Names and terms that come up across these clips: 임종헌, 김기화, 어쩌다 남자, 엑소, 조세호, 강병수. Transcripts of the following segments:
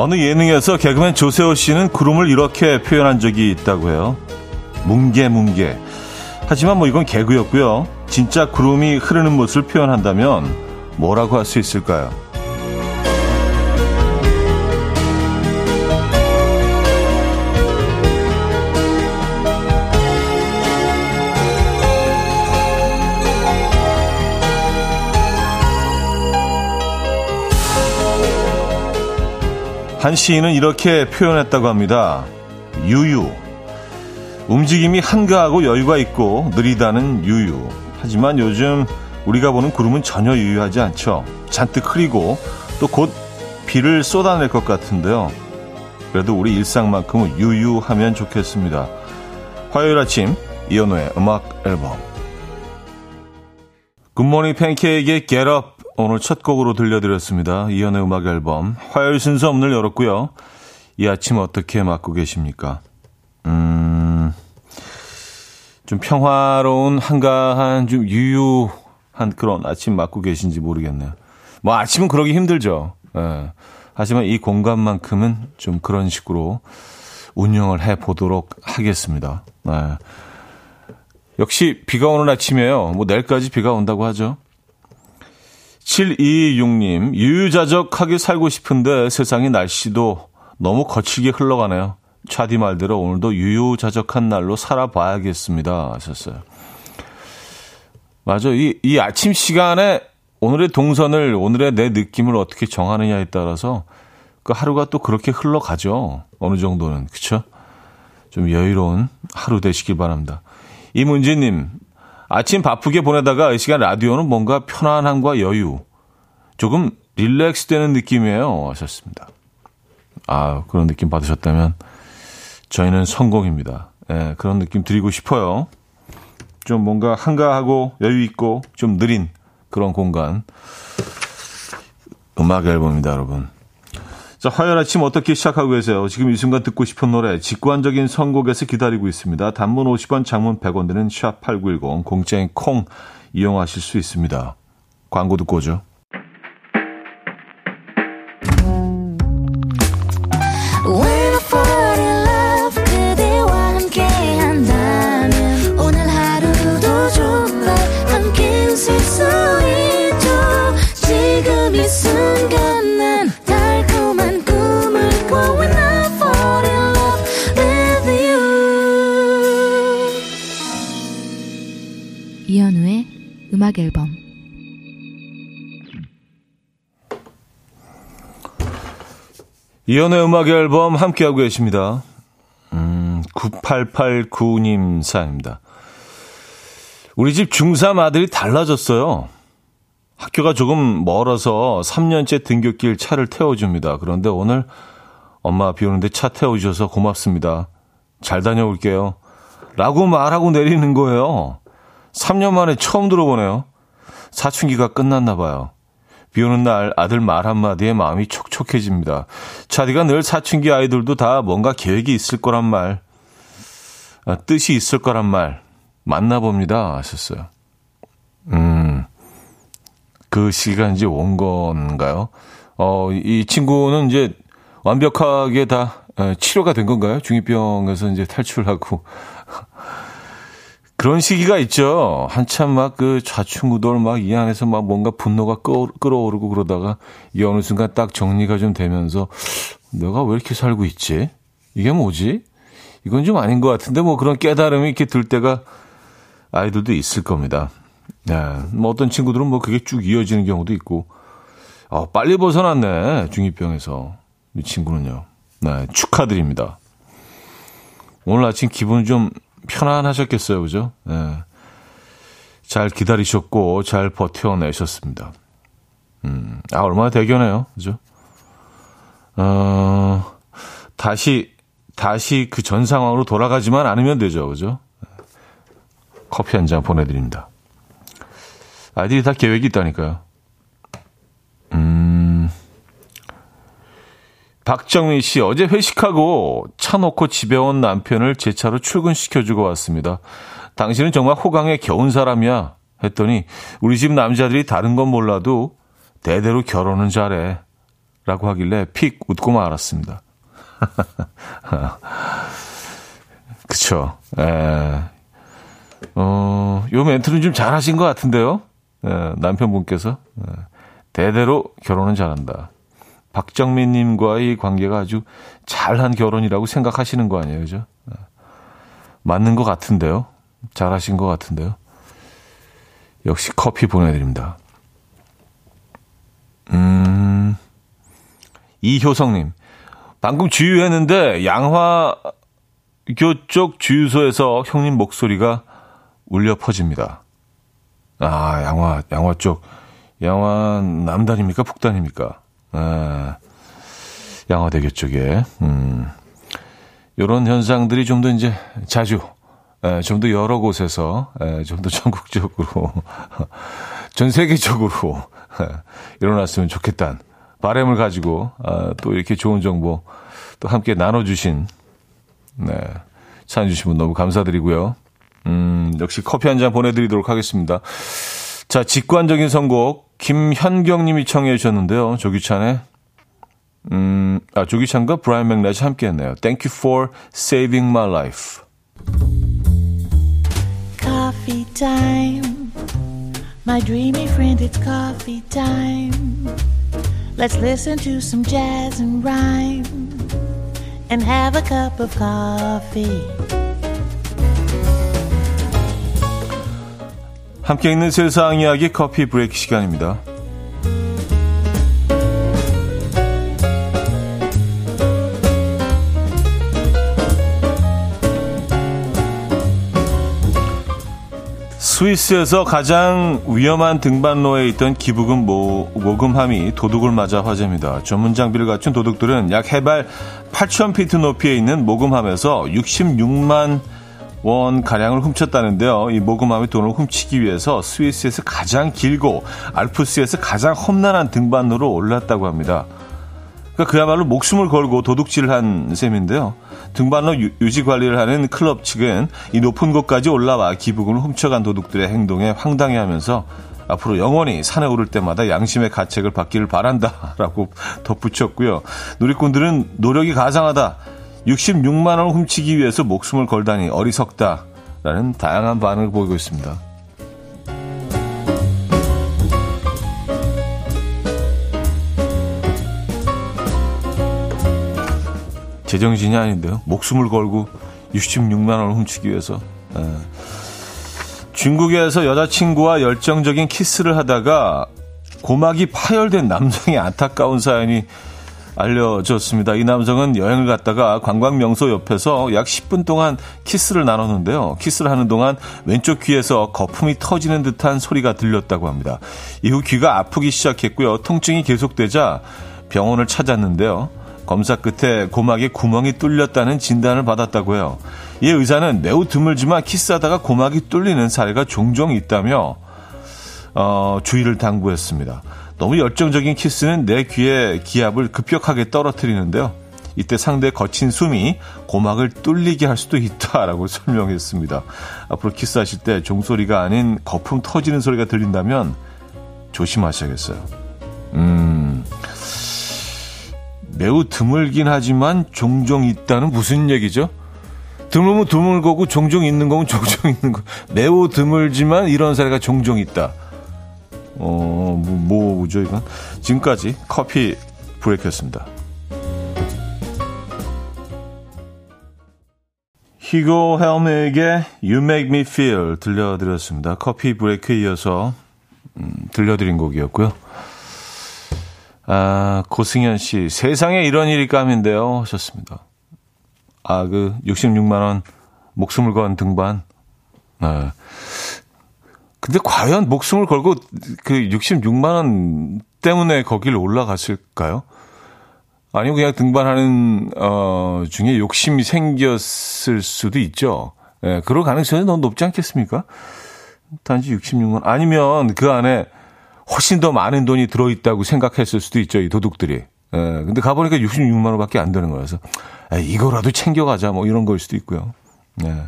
어느 예능에서 개그맨 조세호 씨는 구름을 이렇게 표현한 적이 있다고 해요. 뭉게뭉게. 하지만 이건 개그였고요. 진짜 구름이 흐르는 모습을 표현한다면 뭐라고 할 수 있을까요? 한 시인은 이렇게 표현했다고 합니다. 유유. 움직임이 한가하고 여유가 있고 느리다는 유유. 하지만 요즘 우리가 보는 구름은 전혀 유유하지 않죠. 잔뜩 흐리고 또 곧 비를 쏟아낼 것 같은데요. 그래도 우리 일상만큼은 유유하면 좋겠습니다. 화요일 아침 이현우의 음악 앨범 굿모닝 팬케이크의 Get Up 오늘 첫 곡으로 들려드렸습니다. 이현의 음악 앨범 화요일 순서 오늘 열었고요. 이 아침 어떻게 맞고 계십니까? 좀 평화로운 한가한 좀 유유한 그런 아침 맞고 계신지 모르겠네요. 아침은 그러기 힘들죠. 예. 하지만 이 공간만큼은 좀 그런 식으로 운영을 해보도록 하겠습니다. 예. 역시 비가 오는 아침이에요. 내일까지 비가 온다고 하죠. 726님, 유유자적하게 살고 싶은데 세상의 날씨도 너무 거칠게 흘러가네요. 차디 말대로 오늘도 유유자적한 날로 살아봐야겠습니다. 하셨어요. 맞아. 이 아침 시간에 오늘의 동선을, 오늘의 내 느낌을 어떻게 정하느냐에 따라서 그 하루가 또 그렇게 흘러가죠. 어느 정도는. 그쵸? 좀 여유로운 하루 되시길 바랍니다. 이문지님, 아침 바쁘게 보내다가 이 시간 라디오는 뭔가 편안함과 여유, 조금 릴렉스되는 느낌이에요 하셨습니다. 그런 느낌 받으셨다면 저희는 성공입니다. 예, 그런 느낌 드리고 싶어요. 좀 뭔가 한가하고 여유 있고 좀 느린 그런 공간. 음악 앨범입니다, 여러분. 자, 화요일 아침 어떻게 시작하고 계세요? 지금 이 순간 듣고 싶은 노래 직관적인 선곡에서 기다리고 있습니다. 단문 50원, 장문 100원 드는 샵8910 공짜인 콩 이용하실 수 있습니다. 광고 듣고 오죠. 이현우의 음악 앨범. 이현우의 음악 앨범 함께하고 계십니다. 9889님 사입니다. 우리 집 중3 아들이 달라졌어요. 학교가 조금 멀어서 3년째 등굣길 차를 태워줍니다. 그런데 오늘 엄마 비 오는데 차 태워주셔서 고맙습니다. 잘 다녀올게요. 라고 말하고 내리는 거예요. 3년 만에 처음 들어보네요. 사춘기가 끝났나 봐요. 비 오는 날 아들 말 한마디에 마음이 촉촉해집니다. 자디가 늘 사춘기 아이들도 다 뭔가 계획이 있을 거란 말, 뜻이 있을 거란 말 만나봅니다 하셨어요. 그 시기가 이제 온 건가요? 이 친구는 이제 완벽하게 다 치료가 된 건가요? 중이병에서 이제 탈출하고. 그런 시기가 있죠. 한참 그 좌충우돌 이 안에서 뭔가 분노가 끓어오르고 그러다가 이게 어느 순간 딱 정리가 좀 되면서 내가 왜 이렇게 살고 있지? 이게 뭐지? 이건 좀 아닌 것 같은데 그런 깨달음이 이렇게 들 때가 아이들도 있을 겁니다. 네. 어떤 친구들은 그게 쭉 이어지는 경우도 있고, 빨리 벗어났네. 중이병에서. 이 친구는요. 네. 축하드립니다. 오늘 아침 기분 좀 편안하셨겠어요, 그죠? 네. 잘 기다리셨고 잘 버텨내셨습니다. 얼마나 대견해요, 그죠? 다시 그 전 상황으로 돌아가지만 않으면 되죠, 그죠? 커피 한 잔 보내드립니다. 아이들이 다 계획이 있다니까요. 박정민 씨, 어제 회식하고 차 놓고 집에 온 남편을 제 차로 출근시켜주고 왔습니다. 당신은 정말 호강에 겨운 사람이야 했더니 우리 집 남자들이 다른 건 몰라도 대대로 결혼은 잘해 라고 하길래 픽 웃고만 알았습니다. 그쵸. 예. 요 멘트는 좀 잘하신 것 같은데요. 예, 남편분께서. 예. 대대로 결혼은 잘한다. 박정민님과의 관계가 아주 잘한 결혼이라고 생각하시는 거 아니에요, 그죠? 예. 맞는 것 같은데요. 잘하신 것 같은데요. 역시 커피 보내드립니다. 이효성님. 방금 주유했는데 양화교 쪽 주유소에서 형님 목소리가 울려 퍼집니다. 아, 양화 쪽. 양화 남단입니까? 북단입니까? 아, 양화대교 쪽에. 이런 현상들이 좀 더 이제 자주, 좀 더 여러 곳에서, 좀 더 전국적으로, 전 세계적으로 일어났으면 좋겠다는 바람을 가지고 또 이렇게 좋은 정보 또 함께 나눠주신 사연 주신 분 너무 감사드리고요. 역시 커피 한 잔 보내드리도록 하겠습니다. 자, 직관적인 선곡 김현경님이 청해 주셨는데요. 조규찬의 조규찬과 브라이언 맥나시 함께했네요. Thank you for saving my life. Coffee time, my dreamy friend. It's coffee time. Let's listen to some jazz and rhyme and have a cup of coffee. 함께 있는 세상 이야기 커피 브레이크 시간입니다. 스위스에서 가장 위험한 등반로에 있던 기부금 모금함이 도둑을 맞아 화제입니다. 전문 장비를 갖춘 도둑들은 약 해발 8,000피트 높이에 있는 모금함에서 66만 원 가량을 훔쳤다는데요. 이 모금함이 돈을 훔치기 위해서 스위스에서 가장 길고 알프스에서 가장 험난한 등반로로 올랐다고 합니다. 그야말로 목숨을 걸고 도둑질한 셈인데요. 등반로 유지 관리를 하는 클럽 측은 이 높은 곳까지 올라와 기부금을 훔쳐간 도둑들의 행동에 황당해하면서 앞으로 영원히 산에 오를 때마다 양심의 가책을 받기를 바란다라고 덧붙였고요. 누리꾼들은 노력이 가상하다. 66만 원을 훔치기 위해서 목숨을 걸다니 어리석다라는 다양한 반응을 보이고 있습니다. 제정신이 아닌데요. 목숨을 걸고 66만 원을 훔치기 위해서. 에. 중국에서 여자친구와 열정적인 키스를 하다가 고막이 파열된 남성의 안타까운 사연이 알려졌습니다. 이 남성은 여행을 갔다가 관광명소 옆에서 약 10분 동안 키스를 나눴는데요. 키스를 하는 동안 왼쪽 귀에서 거품이 터지는 듯한 소리가 들렸다고 합니다. 이후 귀가 아프기 시작했고요. 통증이 계속되자 병원을 찾았는데요. 검사 끝에 고막에 구멍이 뚫렸다는 진단을 받았다고 해요. 이 의사는 매우 드물지만 키스하다가 고막이 뚫리는 사례가 종종 있다며 주의를 당부했습니다. 너무 열정적인 키스는 내 귀에 기압을 급격하게 떨어뜨리는데요. 이때 상대의 거친 숨이 고막을 뚫리게 할 수도 있다라고 설명했습니다. 앞으로 키스하실 때 종소리가 아닌 거품 터지는 소리가 들린다면 조심하셔야겠어요. 매우 드물긴 하지만 종종 있다는 무슨 얘기죠? 드물면 드물 거고 종종 있는 거면 종종 있는 거. 매우 드물지만 이런 사례가 종종 있다. 뭐죠 이건? 지금까지 커피 브레이크였습니다. 희고 헬메에게 You Make Me Feel 들려드렸습니다. 커피 브레이크에 이어서 들려드린 곡이었고요. 아, 고승현 씨, 세상에 이런 일이 까민데요 하셨습니다. 아, 66만 원 목숨을 건 등반. 네. 근데 과연 목숨을 걸고 66만 원 때문에 거길 올라갔을까요? 아니면 그냥 등반하는 중에 욕심이 생겼을 수도 있죠. 네, 그럴 가능성이 너무 높지 않겠습니까? 단지 66만 원. 아니면 그 안에 훨씬 더 많은 돈이 들어있다고 생각했을 수도 있죠, 이 도둑들이. 예, 근데 가보니까 66만 원밖에 안 되는 거라서, 이거라도 챙겨가자, 뭐 이런 걸 수도 있고요. 예,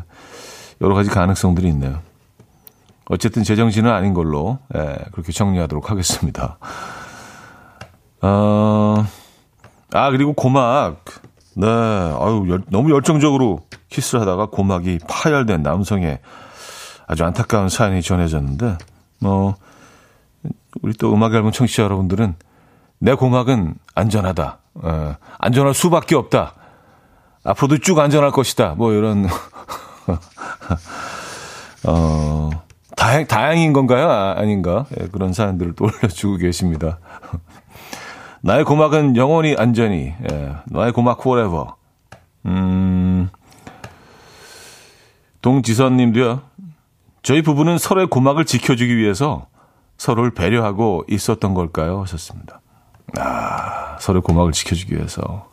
여러 가지 가능성들이 있네요. 어쨌든 제정신은 아닌 걸로, 예, 그렇게 정리하도록 하겠습니다. 아, 그리고 고막. 네, 아유, 너무 열정적으로 키스를 하다가 고막이 파열된 남성의 아주 안타까운 사연이 전해졌는데, 우리 또 음악 앨범 청취자 여러분들은 내 고막은 안전하다. 안전할 수밖에 없다. 앞으로도 쭉 안전할 것이다. 뭐 이런 다행인 건가요? 아닌가? 예, 그런 사연들을 또 올려주고 계십니다. 나의 고막은 영원히 안전히. 예, 나의 고막 forever. 동지선님도요. 저희 부부는 서로의 고막을 지켜주기 위해서 서로를 배려하고 있었던 걸까요? 하셨습니다. 아, 서로의 고막을 지켜주기 위해서.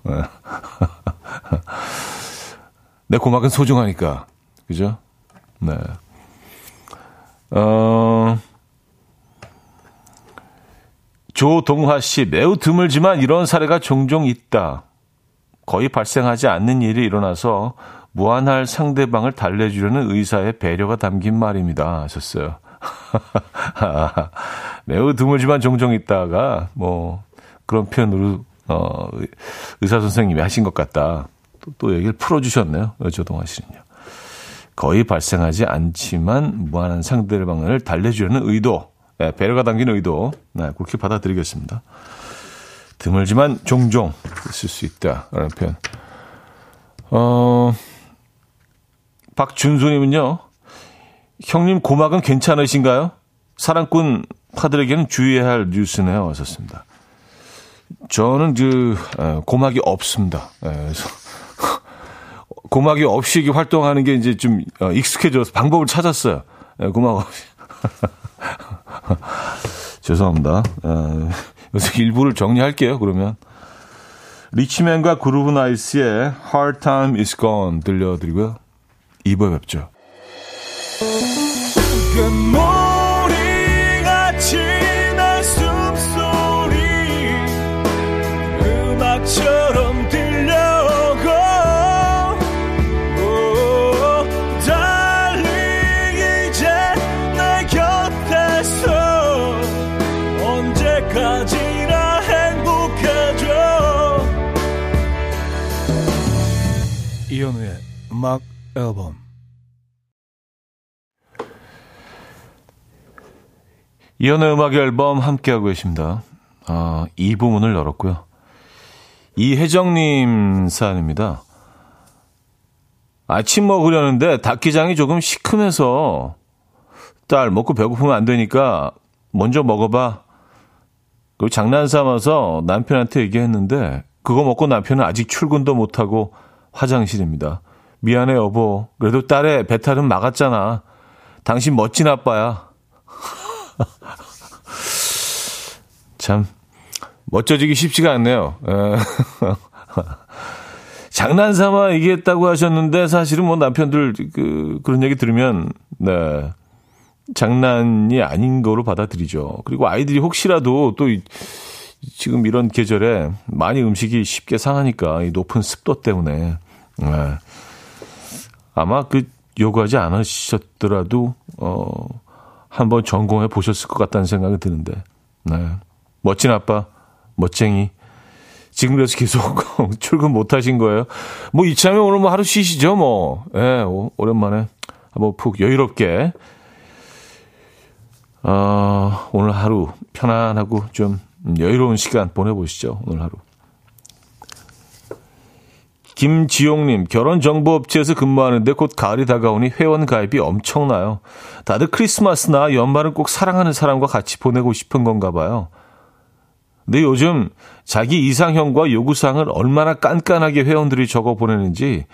내 고막은 소중하니까. 그죠? 네. 조동화 씨, 매우 드물지만 이런 사례가 종종 있다. 거의 발생하지 않는 일이 일어나서 무안할 상대방을 달래주려는 의사의 배려가 담긴 말입니다. 하셨어요. 매우 드물지만 종종 있다가, 그런 표현으로, 의사 선생님이 하신 것 같다. 또 얘기를 풀어주셨네요. 조동화 씨는요. 거의 발생하지 않지만 무한한 상대방을 달래주려는 의도, 네, 배려가 담긴 의도, 네, 그렇게 받아들이겠습니다. 드물지만 종종 있을 수 있다라는 표현. 박준수님은요, 형님 고막은 괜찮으신가요? 사랑꾼 파들에게는 주의해야 할 뉴스네요. 왔었습니다. 저는 고막이 없습니다. 그래서 고막이 없이 활동하는 게 이제 좀 익숙해져서 방법을 찾았어요. 고막 없이. 죄송합니다. 여기서 일부를 정리할게요, 그러면. 리치맨과 그루브 나이스의 Hard Time Is Gone 들려드리고요. 2부에 뵙죠. 이현우의 음악 앨범. 이현우의 음악 앨범 함께하고 계십니다. 이 부분을 열었고요. 이혜정님 사연입니다. 아침 먹으려는데 닭기장이 조금 시큼해서 딸 먹고 배고프면 안 되니까 먼저 먹어봐. 그리고 장난삼아서 남편한테 얘기했는데 그거 먹고 남편은 아직 출근도 못하고 화장실입니다. 미안해 여보. 그래도 딸의 배탈은 막았잖아. 당신 멋진 아빠야. 참 멋져지기 쉽지가 않네요. 장난삼아 얘기했다고 하셨는데 사실은 남편들 그런 얘기 들으면 네 장난이 아닌 거로 받아들이죠. 그리고 아이들이 혹시라도 또 지금 이런 계절에 많이 음식이 쉽게 상하니까 이 높은 습도 때문에 네. 아마 요구하지 않으셨더라도 한번 전공해 보셨을 것 같다는 생각이 드는데 네. 멋진 아빠, 멋쟁이. 지금 그래서 계속 출근 못 하신 거예요. 이참에 오늘 하루 쉬시죠. 네, 오랜만에 한번 푹 여유롭게 오늘 하루 편안하고 좀 여유로운 시간 보내보시죠. 오늘 하루. 김지용님, 결혼정보업체에서 근무하는데 곧 가을이 다가오니 회원가입이 엄청나요. 다들 크리스마스나 연말은 꼭 사랑하는 사람과 같이 보내고 싶은 건가 봐요. 근데 요즘 자기 이상형과 요구사항을 얼마나 깐깐하게 회원들이 적어 보내는지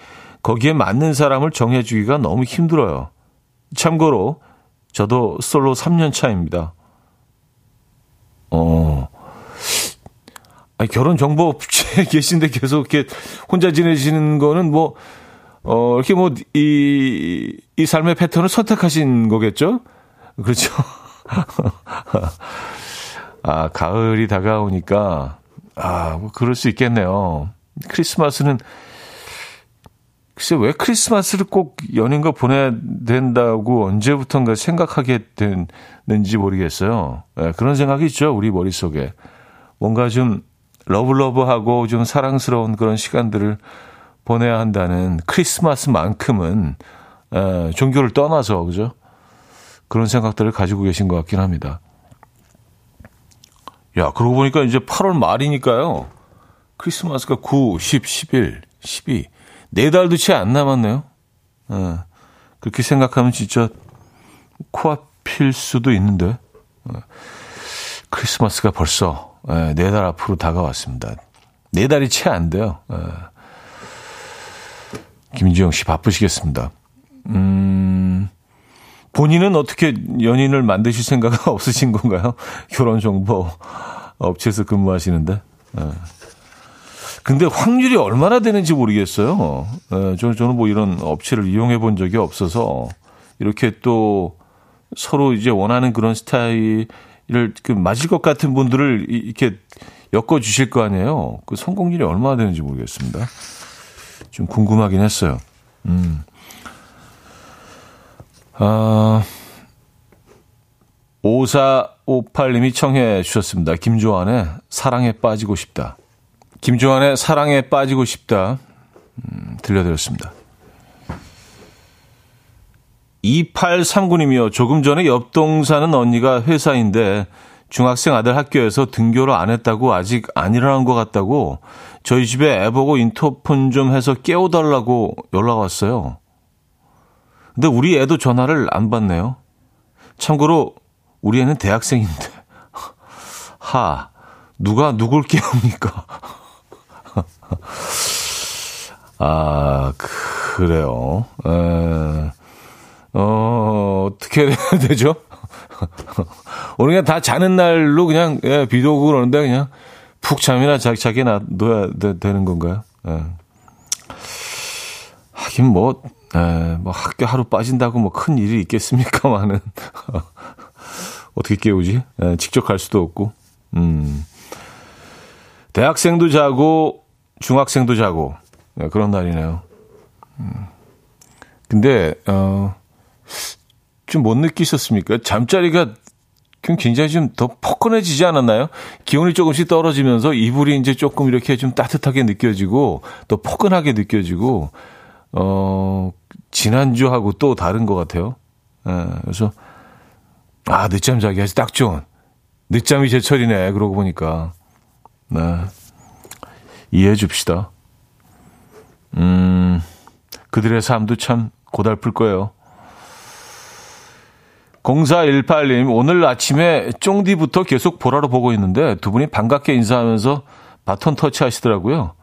거기에 맞는 사람을 정해주기가 너무 힘들어요. 참고로 저도 솔로 3년 차입니다. 아니, 결혼정보업체에 계신데 계속 이렇게 혼자 지내시는 거는 이렇게 이 삶의 패턴을 선택하신 거겠죠? 그렇죠? 아, 가을이 다가오니까, 그럴 수 있겠네요. 크리스마스는, 글쎄, 왜 크리스마스를 꼭 연인과 보내야 된다고 언제부턴가 생각하게 됐는지 모르겠어요. 네, 그런 생각이 있죠, 우리 머릿속에. 뭔가 좀, 러블러브하고 좀 사랑스러운 그런 시간들을 보내야 한다는 크리스마스만큼은 종교를 떠나서 그죠? 그런 생각들을 가지고 계신 것 같긴 합니다. 야, 그러고 보니까 이제 8월 말이니까요. 크리스마스가 9, 10, 11, 12 네 달도 채 안 남았네요. 그렇게 생각하면 진짜 코앞일 수도 있는데 크리스마스가 벌써 네 달 앞으로 다가왔습니다. 네 달이 채 안 돼요. 김지영 씨 바쁘시겠습니다. 본인은 어떻게 연인을 만드실 생각은 없으신 건가요? 결혼정보 업체에서 근무하시는데. 근데 확률이 얼마나 되는지 모르겠어요. 저는 뭐 이런 업체를 이용해 본 적이 없어서 이렇게 또 서로 이제 원하는 그런 스타일을 맞을 것 같은 분들을 이렇게 엮어 주실 거 아니에요. 그 성공률이 얼마나 되는지 모르겠습니다. 좀 궁금하긴 했어요. 아, 5458님이 청해 주셨습니다. 김조한의 사랑에 빠지고 싶다. 김조한의 사랑에 빠지고 싶다 들려드렸습니다. 2839님이요. 조금 전에 옆동 사는 언니가 회사인데 중학생 아들 학교에서 등교를 안 했다고 아직 안 일어난 것 같다고 저희 집에 애 보고 인터폰 좀 해서 깨워달라고 연락 왔어요. 근데 우리 애도 전화를 안 받네요. 참고로 우리 애는 대학생인데 하 누가 누굴 깨웁니까? 아, 그래요. 어떻게 해야 되죠? 오늘 그냥 다 자는 날로 그냥, 예, 비도 오고 그러는데 그냥 푹 잠이나 자기 놔둬야 되는 건가요? 예. 하긴 뭐 학교 하루 빠진다고 뭐 큰 일이 있겠습니까만은. 어떻게 깨우지? 예, 직접 갈 수도 없고. 대학생도 자고, 중학생도 자고, 그런 날이네요. 근데, 좀 못 느끼셨습니까? 잠자리가 굉장히 좀 더 포근해지지 않았나요? 기온이 조금씩 떨어지면서 이불이 이제 조금 이렇게 좀 따뜻하게 느껴지고, 또 포근하게 느껴지고, 지난주하고 또 다른 것 같아요. 그래서, 아, 늦잠 자기 아주 딱 좋은. 늦잠이 제철이네. 그러고 보니까. 네. 이해해 줍시다. 그들의 삶도 참 고달플 거예요. 0418님, 오늘 아침에 쫑디부터 계속 보라로 보고 있는데 두 분이 반갑게 인사하면서 바톤 터치 하시더라고요.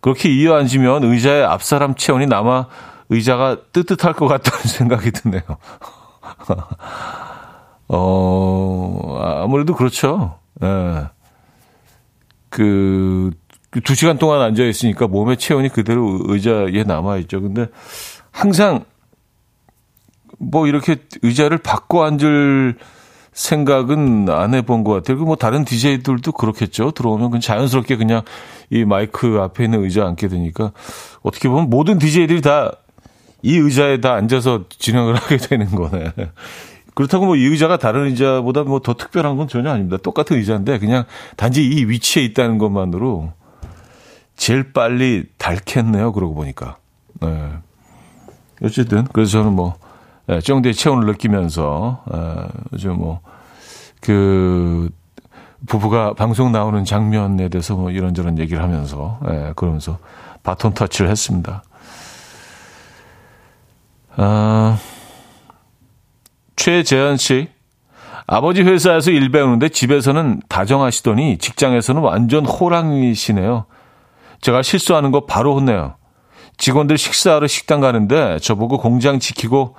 그렇게 이어 앉으면 의자의 앞사람 체온이 남아 의자가 뜨뜻할 것 같다는 생각이 드네요. 아무래도 그렇죠. 예. 두 시간 동안 앉아있으니까 몸의 체온이 그대로 의자에 남아있죠. 근데 항상 뭐 이렇게 의자를 바꿔 앉을 생각은 안 해본 것 같아요. 뭐 다른 DJ들도 그렇겠죠. 들어오면 그냥 자연스럽게 그냥 이 마이크 앞에 있는 의자 앉게 되니까 어떻게 보면 모든 DJ들이 다 이 의자에 다 앉아서 진행을 하게 되는 거네. 그렇다고 뭐 이 의자가 다른 의자보다 뭐 더 특별한 건 전혀 아닙니다. 똑같은 의자인데 그냥 단지 이 위치에 있다는 것만으로 제일 빨리 닳겠네요. 그러고 보니까. 네. 어쨌든 그래서 저는 뭐 정도의 체온을 느끼면서 요즘 뭐 그 부부가 방송 나오는 장면에 대해서 뭐 이런저런 얘기를 하면서 그러면서 바톤 터치를 했습니다. 최재현 씨, 아버지 회사에서 일 배우는데 집에서는 다정하시더니 직장에서는 완전 호랑이시네요. 제가 실수하는 거 바로 혼내요. 직원들 식사하러 식당 가는데 저보고 공장 지키고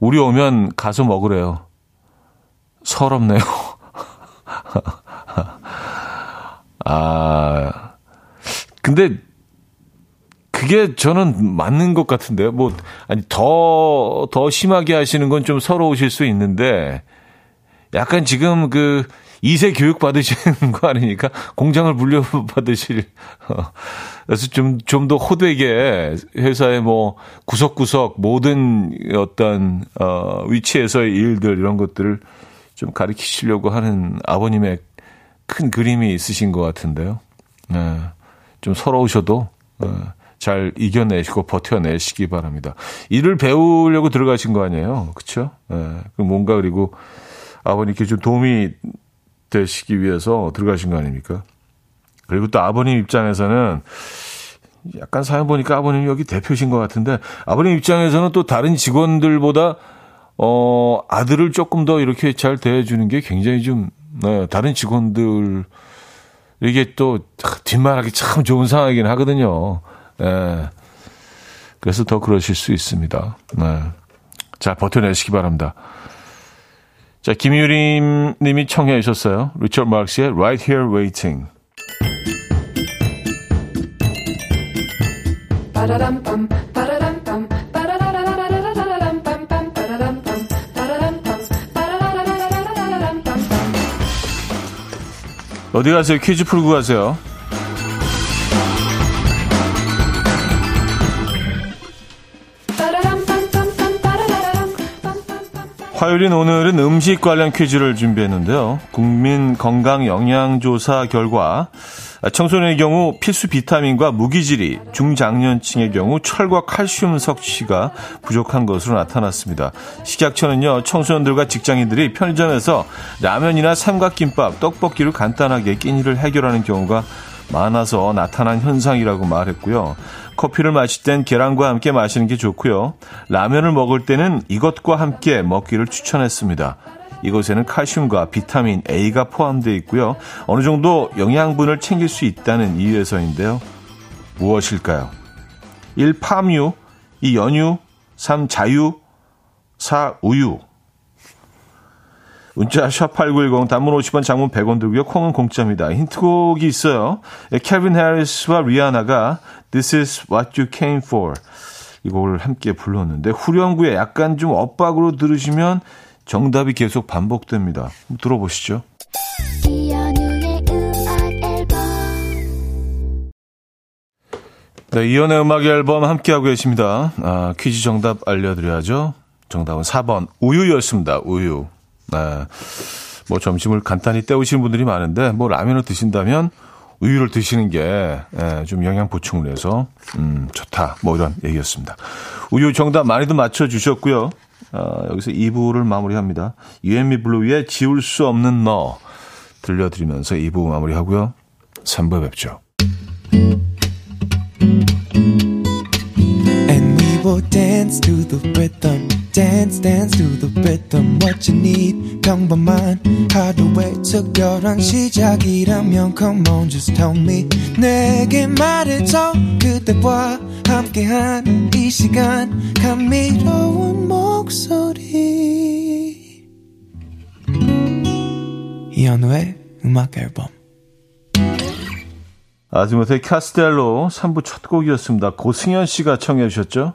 우리 오면 가서 먹으래요. 서럽네요. 아, 근데 그게 저는 맞는 것 같은데요. 뭐, 아니, 더 심하게 하시는 건 좀 서러우실 수 있는데, 약간 지금 2세 교육 받으시는 거 아니니까, 공장을 물려받으실, 그래서 좀 더 호되게 회사의 뭐, 구석구석 모든 어떤, 위치에서의 일들, 이런 것들을 좀 가르치시려고 하는 아버님의 큰 그림이 있으신 것 같은데요. 좀 서러우셔도 잘 이겨내시고 버텨내시기 바랍니다. 일을 배우려고 들어가신 거 아니에요, 그렇죠? 뭔가 그리고 아버님께 좀 도움이 되시기 위해서 들어가신 거 아닙니까? 그리고 또 아버님 입장에서는 약간 사연 보니까 아버님 여기 대표신 것 같은데 아버님 입장에서는 또 다른 직원들보다 아들을 조금 더 이렇게 잘 대해주는 게 굉장히 좀 다른 직원들 이게 또 뒷말하기 참 좋은 상황이긴 하거든요. 그래서 더 그러실 수 있습니다. 자, 버텨내시기 바랍니다. 자, 김유림 님이 청해 주셨어요. 리처드 마크스의 Right Here Waiting. 어디 가세요? 퀴즈 풀고 가세요. 화요일인 오늘은 음식 관련 퀴즈를 준비했는데요. 국민건강영양조사 결과 청소년의 경우 필수 비타민과 무기질이, 중장년층의 경우 철과 칼슘 섭취가 부족한 것으로 나타났습니다. 식약처는요, 청소년들과 직장인들이 편의점에서 라면이나 삼각김밥, 떡볶이를 간단하게 끼니를 해결하는 경우가 많아서 나타난 현상이라고 말했고요. 커피를 마실 땐 계란과 함께 마시는 게 좋고요. 라면을 먹을 때는 이것과 함께 먹기를 추천했습니다. 이것에는 칼슘과 비타민 A가 포함되어 있고요. 어느 정도 영양분을 챙길 수 있다는 이유에서인데요. 무엇일까요? 1. 팜유, 2. 연유, 3. 자유, 4. 우유. 문자 샵8910 단문 50원 장문 100원 들고요. 콩은 공짜입니다. 힌트곡이 있어요. 케빈 해리스와 리아나가 This is what you came for 이걸 함께 불렀는데 후렴구에 약간 좀 엇박으로 들으시면 정답이 계속 반복됩니다. 들어보시죠. 네, 이연의 음악 앨범 함께하고 계십니다. 퀴즈 정답 알려드려야죠. 정답은 4번 우유였습니다. 우유. 네, 뭐 점심을 간단히 때우시는 분들이 많은데 뭐 라면을 드신다면 우유를 드시는 게 좀 영양 보충을 해서 좋다 뭐 이런 얘기였습니다. 우유 정답 많이들 맞춰주셨고요. 여기서 2부를 마무리합니다. 유앤미 블루의 지울 수 없는 너 들려드리면서 2부 마무리하고요. 3부에 뵙죠. And we will dance to the rhythm. Dance, dance to the rhythm. What you need, 평범한 하루의 특별한 시작이라면 Come on, just tell me 내게 말해줘 그대와 함께한 이 시간 감미로운 목소리 이현우의 음악 앨범 아지모테 카스텔로 3부 첫 곡이었습니다. 고승현 씨가 청해 주셨죠?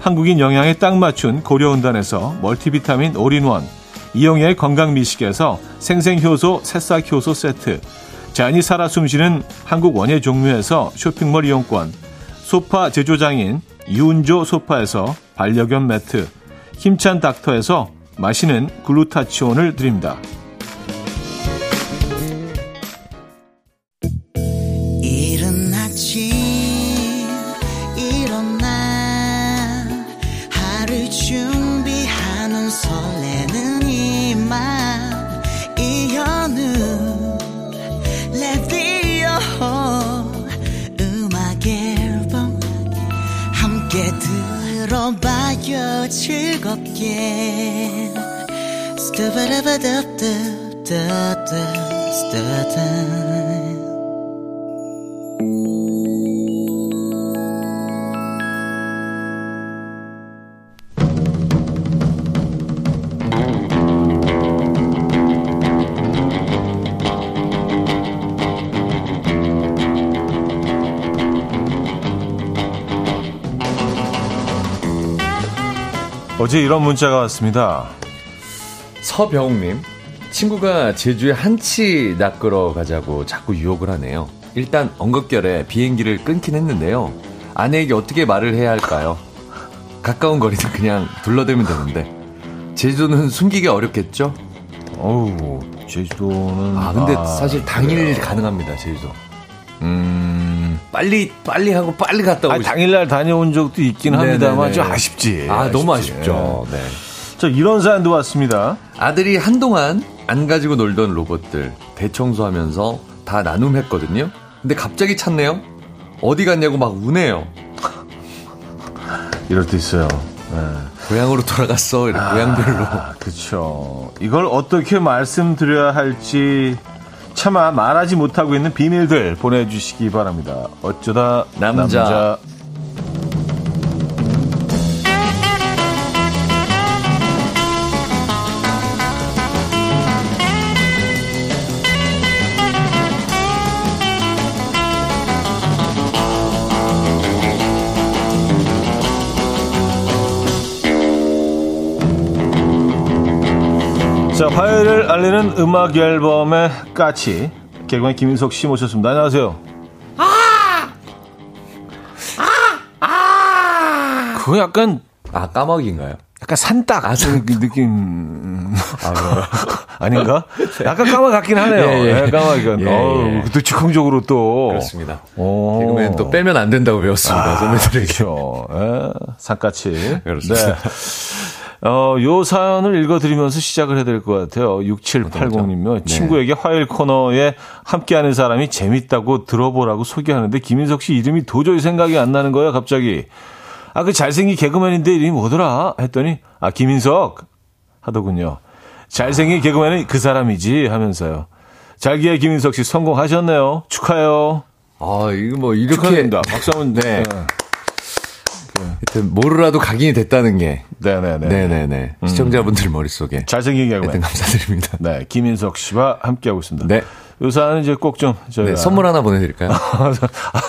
한국인 영양에 딱 맞춘 고려온단에서 멀티비타민 올인원, 이영애의 건강미식에서 생생효소 새싹효소 세트, 자연이 살아 숨쉬는 한국 원예 종묘에서 쇼핑몰 이용권, 소파 제조장인 이운조 소파에서 반려견 매트, 힘찬 닥터에서 마시는 글루타치온을 드립니다. 느껴 즐겁게 스타바라바다다다다 스타다 어제 이런 문자가 왔습니다. 서병욱님, 친구가 제주에 한치 낚으러 가자고 자꾸 유혹을 하네요. 일단 엉겁결에 비행기를 끊긴 했는데요. 아내에게 어떻게 말을 해야 할까요? 가까운 거리는 그냥 둘러대면 되는데 제주도는 숨기기 어렵겠죠? 어우, 제주도는... 아, 근데 사실 당일 그래요. 가능합니다, 제주도. 빨리 하고 빨리 갔다 오고. 당일날 다녀온 적도 있긴 네네네. 합니다만 좀 아쉽지. 아, 너무 아쉽죠. 네. 저 이런 사연도 왔습니다. 아들이 한동안 안 가지고 놀던 로봇들 대청소하면서 다 나눔했거든요. 근데 갑자기 찾네요. 어디 갔냐고 막 우네요. 이럴 때 있어요. 네. 고향으로 돌아갔어. 이렇게 고향별로. 그렇죠. 이걸 어떻게 말씀드려야 할지. 차마 말하지 못하고 있는 비밀들 보내주시기 바랍니다. 어쩌다 남자. 자, 화요일을 알리는 음악 앨범의 까치 개그맨 김인석 씨 모셨습니다. 안녕하세요. 그거 약간 까마귀인가요? 약간 산딱 느낌 아닌가? 약간 까마귀 같긴 하네요. 예, 까마귀가. 또 즉흥적으로 또 그렇습니다. 개그맨 또 빼면 안 된다고 배웠습니다. 선배들에게. 그렇죠. 산까치. 그렇습니다. 네. 요 사연을 읽어드리면서 시작을 해야 될 것 같아요. 6780님이요. 네. 친구에게 화요일 코너에 함께하는 사람이 재밌다고 들어보라고 소개하는데 김인석 씨 이름이 도저히 생각이 안 나는 거야 갑자기. 아, 그 잘생긴 개그맨인데 이름이 뭐더라? 했더니 아, 김인석 하더군요. 잘생긴 개그맨은 그 사람이지 하면서요. 잘기야 김인석 씨 성공하셨네요. 축하해요. 아, 이거 뭐 이렇게 축하드립니다. 박수 한번. 네. 하여튼 뭐라도 각인이 됐다는 게 네네네. 시청자분들 머릿속에 잘생긴 결과 감사드립니다. 네, 김인석 씨와 함께하고 있습니다. 네, 요사는 이제 꼭 좀 저희가 네, 선물 하나 보내드릴까요?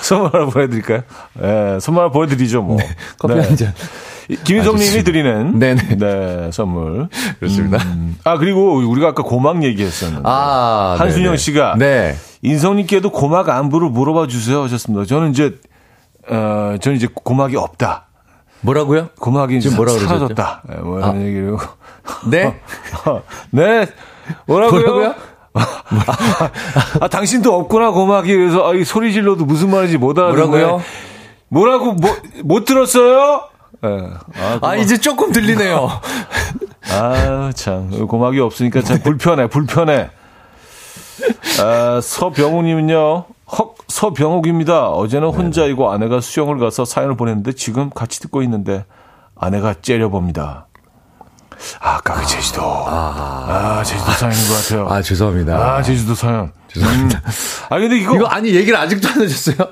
선물 하나 보내드릴까요? 네, 선물 하나 보내드리죠 뭐. 네, 커피 한 잔. 김인석님이 드리는 네, 선물 그렇습니다. 그리고 우리가 아까 고막 얘기했었는데 한순영 씨가 인성님께도 고막 안부를 물어봐 주세요 하셨습니다. 저는 이제 고막이 없다. 뭐라고요? 고막이 지금 뭐라고 사라졌다. 그러셨죠? 뭐 이런 얘기를. 네? 네? 뭐라고요? 당신도 없구나, 고막이. 그래서, 이 소리 질러도 무슨 말인지 못 알아듣는데. 뭐라고, 못 들었어요? 네. 이제 조금 들리네요. 참. 고막이 없으니까 참 불편해. 서병우님은요. 서병욱입니다. 어제는 혼자이고 아내가 수영을 가서 사연을 보냈는데 지금 같이 듣고 있는데 아내가 째려봅니다. 아까 그 제주도. 제주도 사연인 것 같아요. 죄송합니다. 제주도 사연. 죄송합니다. 근데 이거. 얘기를 아직도 안 하셨어요?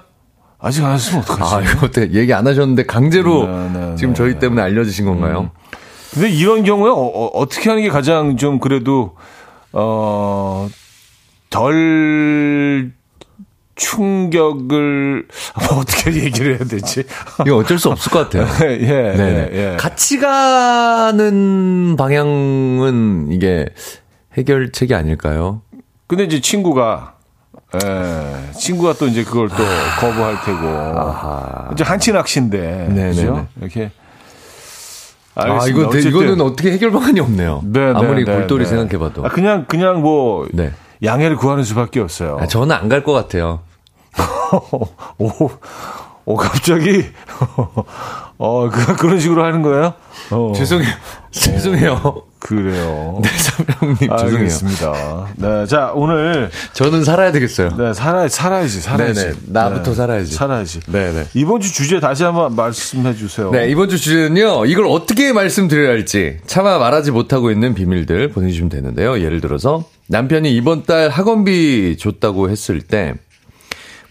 아직 안 하셨으면 어떡하지? 이거 어떻게 얘기 안 하셨는데 강제로 지금 저희 때문에 알려주신 건가요? 근데 이런 경우에 어떻게 하는 게 가장 좀 그래도, 덜, 충격을 어떻게 얘기를 해야 되지? 이거 어쩔 수 없을 것 같아요. 네. 같이 가는 방향은 이게 해결책이 아닐까요? 근데 이제 친구가 또 이제 그걸 또 거부할 테고. 이제 한치 낚시인데. 그렇죠? 이렇게. 알겠습니다. 이거는 어떻게 해결 방안이 없네요. 아무리 골똘히 생각해봐도. 그냥 뭐. 네. 양해를 구하는 수밖에 없어요. 저는 안 갈 것 같아요. 갑자기 그런 식으로 하는 거예요? 죄송해요. 그래요. 네, 삼형님 죄송했습니다. 네, 자 오늘 저는 살아야 되겠어요. 네, 살아야지. 네네, 나부터 네, 살아야지. 네네. 이번 주 주제 다시 한번 말씀해 주세요. 네, 이번 주 주제는요. 이걸 어떻게 말씀드려야 할지 차마 말하지 못하고 있는 비밀들 보내주시면 되는데요. 예를 들어서 남편이 이번 달 학원비 줬다고 했을 때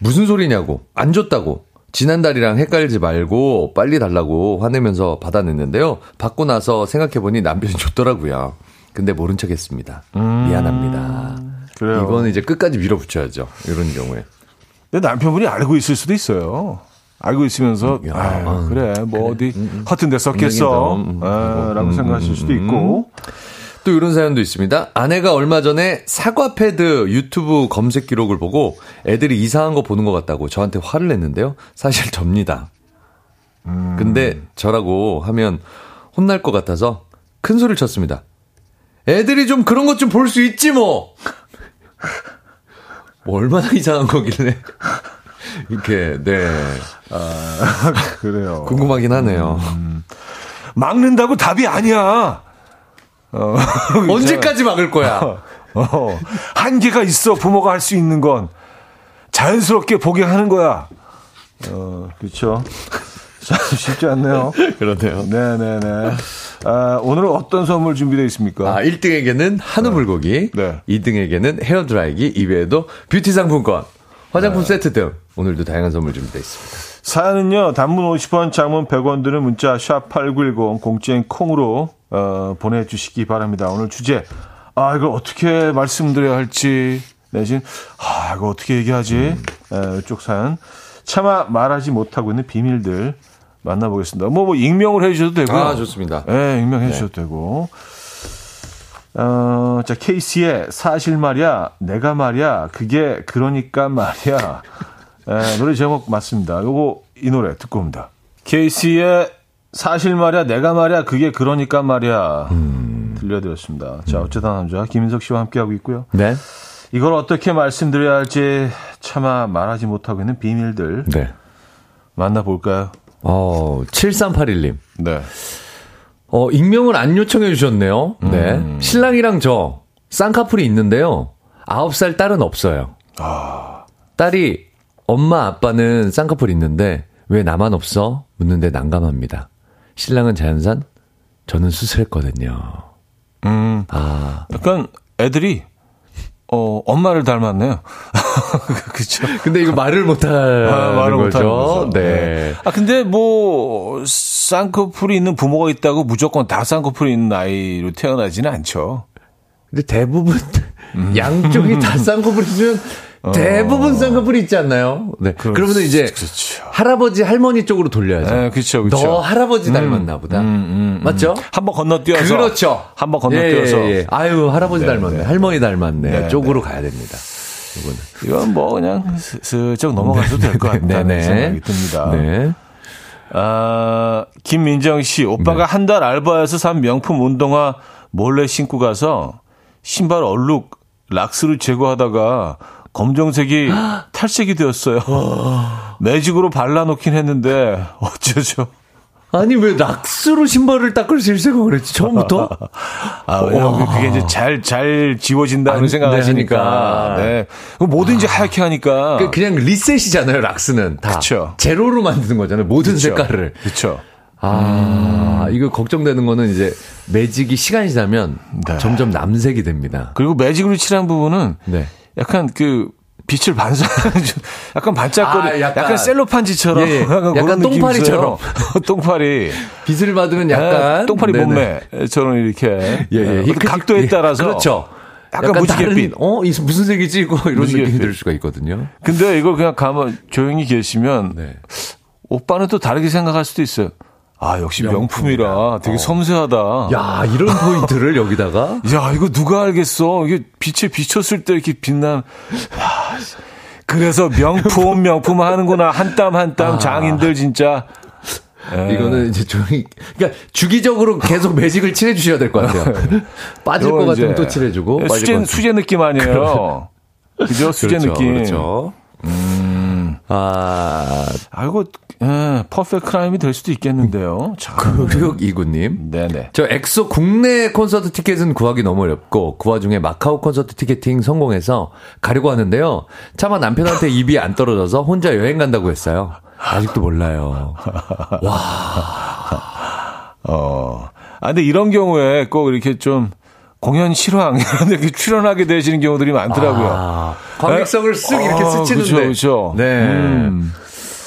무슨 소리냐고 안 줬다고. 지난달이랑 헷갈리지 말고 빨리 달라고 화내면서 받아냈는데요. 받고 나서 생각해보니 남편이 줬더라고요. 근데 모른 척 했습니다. 미안합니다. 그래요. 이건 이제 끝까지 밀어붙여야죠. 이런 경우에. 근데 남편분이 알고 있을 수도 있어요. 알고 있으면서, 야, 아유, 그래, 뭐 그래. 어디 허튼 데 썼겠어. 라고 생각하실 수도 있고. 또 이런 사연도 있습니다. 아내가 얼마 전에 사과 패드 유튜브 검색 기록을 보고 애들이 이상한 거 보는 것 같다고 저한테 화를 냈는데요. 사실 접니다. 근데 저라고 하면 혼날 것 같아서 큰 소리를 쳤습니다. 애들이 좀 그런 것 좀 볼 수 있지 뭐. 뭐 얼마나 이상한 거길래. 이렇게, 네. 아, 그래요. 궁금하긴 하네요. 막는다고 답이 아니야. 언제까지 막을 거야? 한계가 있어. 부모가 할 수 있는 건 자연스럽게 보게 하는 거야. 그렇죠. 쉽지 않네요. 그러네요. 네네네. 아, 오늘은 어떤 선물 준비되어 있습니까? 아, 1등에게는 한우 불고기, 네. 2등에게는 헤어드라이기, 2위에도 뷰티 상품권, 화장품 네. 세트 등 오늘도 다양한 선물 준비되어 있습니다. 사연은요. 단문 50원, 장문 100원 드는 문자 샵 8910 공지엔 콩으로 보내주시기 바랍니다. 오늘 주제 이걸 어떻게 말씀드려야 할지 내신 이거 어떻게 얘기하지 이쪽 사연 차마 말하지 못하고 있는 비밀들 만나보겠습니다. 뭐 익명을 해주셔도 되고요. 아, 좋습니다. 네, 익명해 주셔도 네. 되고 자 KC의 사실 말이야 내가 말이야 그게 그러니까 말이야 네, 노래 제목 맞습니다. 요거 이 노래 듣고 옵니다. KC의 사실 말이야 내가 말이야 그게 그러니까 말이야 들려드렸습니다. 자 어쩌다 남자 김인석 씨와 함께하고 있고요. 네. 이걸 어떻게 말씀드려야 할지 차마 말하지 못하고 있는 비밀들 네. 만나볼까요? 7381님 네. 익명을 안 요청해 주셨네요. 네. 신랑이랑 저 쌍꺼풀이 있는데요. 9살 딸은 없어요. 딸이 엄마 아빠는 쌍꺼풀 있는데 왜 나만 없어? 묻는데 난감합니다. 신랑은 자연산, 저는 수술했거든요. 약간 애들이 엄마를 닮았네요. 그렇죠. 근데 이거 말을 못하는 거죠. 네. 네. 아 근데 뭐 쌍꺼풀이 있는 부모가 있다고 무조건 다 쌍꺼풀이 있는 아이로 태어나지는 않죠. 근데 대부분 양쪽이 다 쌍꺼풀이 있으면. 대부분 쌍꺼풀이 있지 않나요? 네. 그러면 이제 그렇죠. 할아버지 할머니 쪽으로 돌려야죠. 네, 그렇죠. 너 할아버지 닮았나 보다. 맞죠? 한번 건너뛰어서. 그렇죠. 한번 건너뛰어서. 예. 아유 할아버지 닮았네. 할머니 닮았네. 네, 쪽으로 네. 가야 됩니다. 이건 뭐 그냥 슬쩍 넘어가도 될 것 같다는 생각이 듭니다. 네. 김민정 씨 오빠가 네. 한 달 알바해서 산 명품 운동화 몰래 신고 가서 신발 얼룩 락스를 제거하다가 검정색이 탈색이 되었어요. 매직으로 발라놓긴 했는데 어쩌죠? 아니 왜 락스로 신발을 닦을 생각을 그랬지 처음부터? 그게 이제 잘 지워진다는 생각하시니까. 네. 뭐든지 하얗게 하니까. 그냥 리셋이잖아요. 락스는 다 그쵸. 제로로 만드는 거잖아요. 모든 그쵸. 색깔을. 그렇죠. 이거 걱정되는 거는 이제 매직이 시간이 지나면 네. 점점 남색이 됩니다. 그리고 매직으로 칠한 부분은. 네. 약간 빛을 반사하는 약간 반짝거리 약간 셀로판지처럼 예. 약간 똥파리처럼 똥파리 빛을 받으면 약간 똥파리 네네. 몸매처럼 이렇게 각도에 따라서 그렇죠. 약간 무지갯빛 이 무슨 색이지 이거 이런 무지갯빛. 느낌이 들 수가 있거든요. 근데 이걸 그냥 가만 조용히 계시면 네. 오빠는 또 다르게 생각할 수도 있어요. 역시 명품이라 되게 섬세하다. 야, 이런 포인트를 여기다가? 야, 이거 누가 알겠어. 이게 빛에 비쳤을 때 이렇게 빛난. 야, 그래서 명품 하는구나. 한 땀 장인들 진짜. 이거는 이제 조용히. 그러니까 주기적으로 계속 매직을 칠해주셔야 될 것 같아요. 빠질 것 같으면 또 칠해주고. 수제 느낌 아니에요. 그죠? 수제 느낌. 그렇죠. 이거 퍼펙트 크라임이 될 수도 있겠는데요. 9629님. 네네. 저 엑소 국내 콘서트 티켓은 구하기 너무 어렵고 그 와중에 마카오 콘서트 티켓팅 성공해서 가려고 하는데요. 차마 남편한테 입이 안 떨어져서 혼자 여행 간다고 했어요. 아직도 몰라요. 와. 아, 근데 이런 경우에 꼭 이렇게 좀 공연 실황 이렇게 출연하게 되시는 경우들이 많더라고요. 관객석을 쓱 이렇게 스치는데. 그렇죠. 네.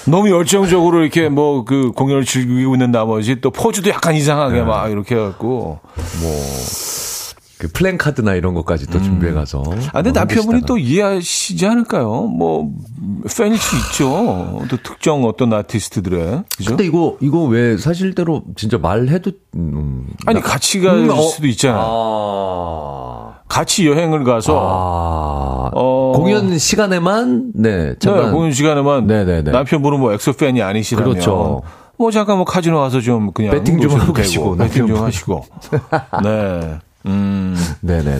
너무 열정적으로 이렇게 뭐 그 공연을 즐기고 있는 나머지 또 포즈도 약간 이상하게 막 이렇게 해갖고 뭐 그 플랜카드나 이런 것까지 또 준비해 가서. 아, 근데 남편분이 또 이해하시지 않을까요? 뭐 팬일 수 있죠. 또 특정 어떤 아티스트들의. 그죠? 근데 이거 왜 사실대로 진짜 말해도 아니 같이 갈 수도 있잖아요. 같이 여행을 가서 공연 시간에만 잠깐 공연 시간에만 남편분은 뭐 엑소 팬이 아니시라면 그렇죠. 뭐 잠깐 뭐 카지노 가서 좀 그냥 배팅 좀 하고 계시고 배팅 좀 하시고. 네. 네네네.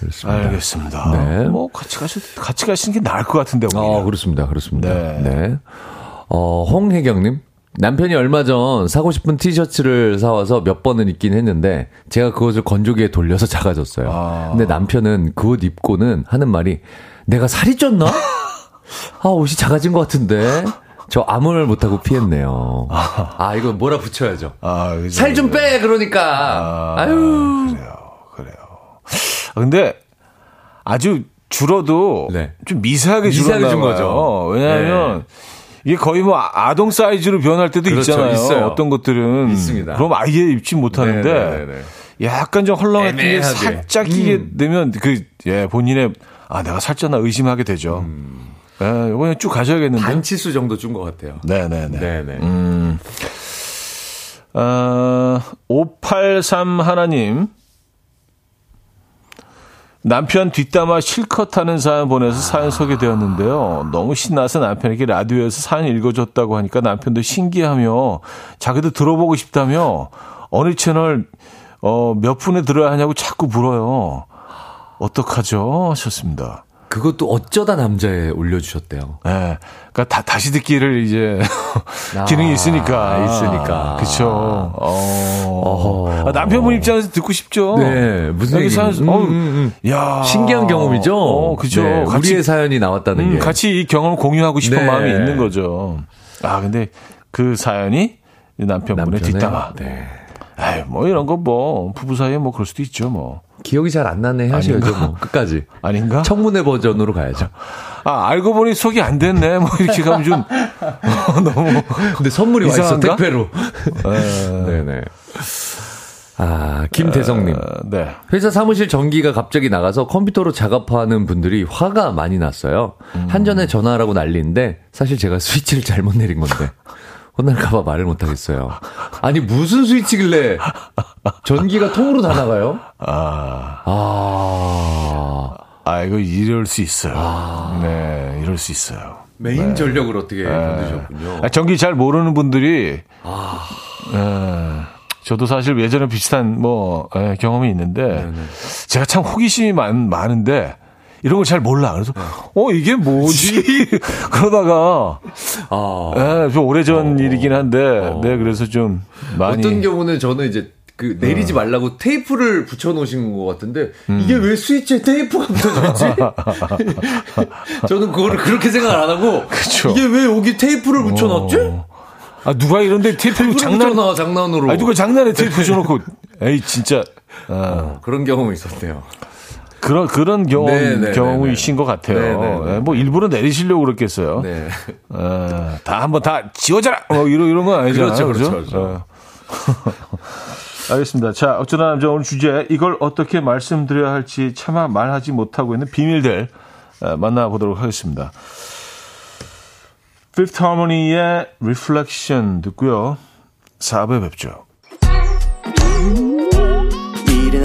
그렇습니다. 알겠습니다. 네. 뭐, 같이 가시는 게 나을 것 같은데, 오늘. 그렇습니다. 그렇습니다. 네. 네. 홍혜경님. 남편이 얼마 전 사고 싶은 티셔츠를 사와서 몇 번은 입긴 했는데, 제가 그것을 건조기에 돌려서 작아졌어요. 근데 남편은 그 옷 입고는 하는 말이, 내가 살이 쪘나? 아, 옷이 작아진 것 같은데. 저 아무 말 못하고 피했네요. 이거 뭐라 붙여야죠. 살 좀 빼! 그러니까. 그래요. 근데 아주 줄어도 좀 미세하게 줄어든 거죠. 왜냐하면 이게 거의 뭐 아동 사이즈로 변할 때도 그렇죠, 있잖아요. 있어요. 어떤 것들은. 있습니다. 그럼 아예 입지 못하는데 약간 좀 헐렁했던 게 살짝 끼게 되면 본인의 내가 살쪘나 의심하게 되죠. 이번에 쭉 가셔야겠는데. 반치수 정도 준 것 같아요. 네네네. 583 하나님. 남편 뒷담화 실컷 하는 사연 보내서 사연 소개되었는데요. 너무 신나서 남편에게 라디오에서 사연 읽어줬다고 하니까 남편도 신기하며 자기도 들어보고 싶다며 어느 채널 몇 분에 들어야 하냐고 자꾸 물어요. 어떡하죠? 하셨습니다. 그것도 어쩌다 남자에 올려주셨대요. 네, 그러니까 다시 듣기를 이제 기능이 있으니까. 그렇죠. 남편분 입장에서 듣고 싶죠. 네, 무슨 얘기? 야, 신기한 경험이죠. 그렇죠. 네, 우리의 사연이 나왔다는 게 같이 이 경험을 공유하고 싶은 마음이 있는 거죠. 근데 그 사연이 남편분의 뒷담화. 뭐 이런 거 부부 사이에 그럴 수도 있죠. 기억이 잘 안 나네 하셔야죠. 끝까지. 아닌가? 청문회 버전으로 가야죠. 알고 보니 속이 안 됐네. 이렇게 가면 좀 너무. 근데 선물이 와 있어. 택배로. 네네. 김태성님. 회사 사무실 전기가 갑자기 나가서 컴퓨터로 작업하는 분들이 화가 많이 났어요. 한전에 전화하라고 난리인데 사실 제가 스위치를 잘못 내린 건데. 혼날까봐 말을 못하겠어요. 아니, 무슨 스위치길래 전기가 통으로 다 나가요? 이거 이럴 수 있어요. 네, 이럴 수 있어요. 메인 전력을 어떻게 만드셨군요. 전기 잘 모르는 분들이, 저도 사실 예전에 비슷한 경험이 있는데, 제가 참 호기심이 많은데, 이런 걸 잘 몰라. 그래서, 이게 뭐지? 그러다가, 좀 오래전 일이긴 한데, 그래서 좀 많이. 어떤 경우는 저는 이제, 내리지 말라고 테이프를 붙여놓으신 것 같은데, 이게 왜 스위치에 테이프가 붙여졌지? 저는 그거를 그렇게 생각 안 하고, 그쵸. 이게 왜 여기 테이프를 붙여놨지? 누가 이런데 테이프를 장난으로. 누가 장난에 테이프 붙여놓고, 에이, 진짜. 그런 경험이 있었대요. 그런 경우이신 것 같아요. 네네네. 뭐 일부러 내리시려고 그랬겠어요. 다 한번 다 지워져라. 이런 건 아니잖아요. 그렇죠. 알겠습니다. 자, 어쩌다 남자 오늘 주제 이걸 어떻게 말씀드려야 할지 차마 말하지 못하고 있는 비밀들 만나보도록 하겠습니다. Fifth Harmony의 Reflection 듣고요. 4부에 뵙죠. 이른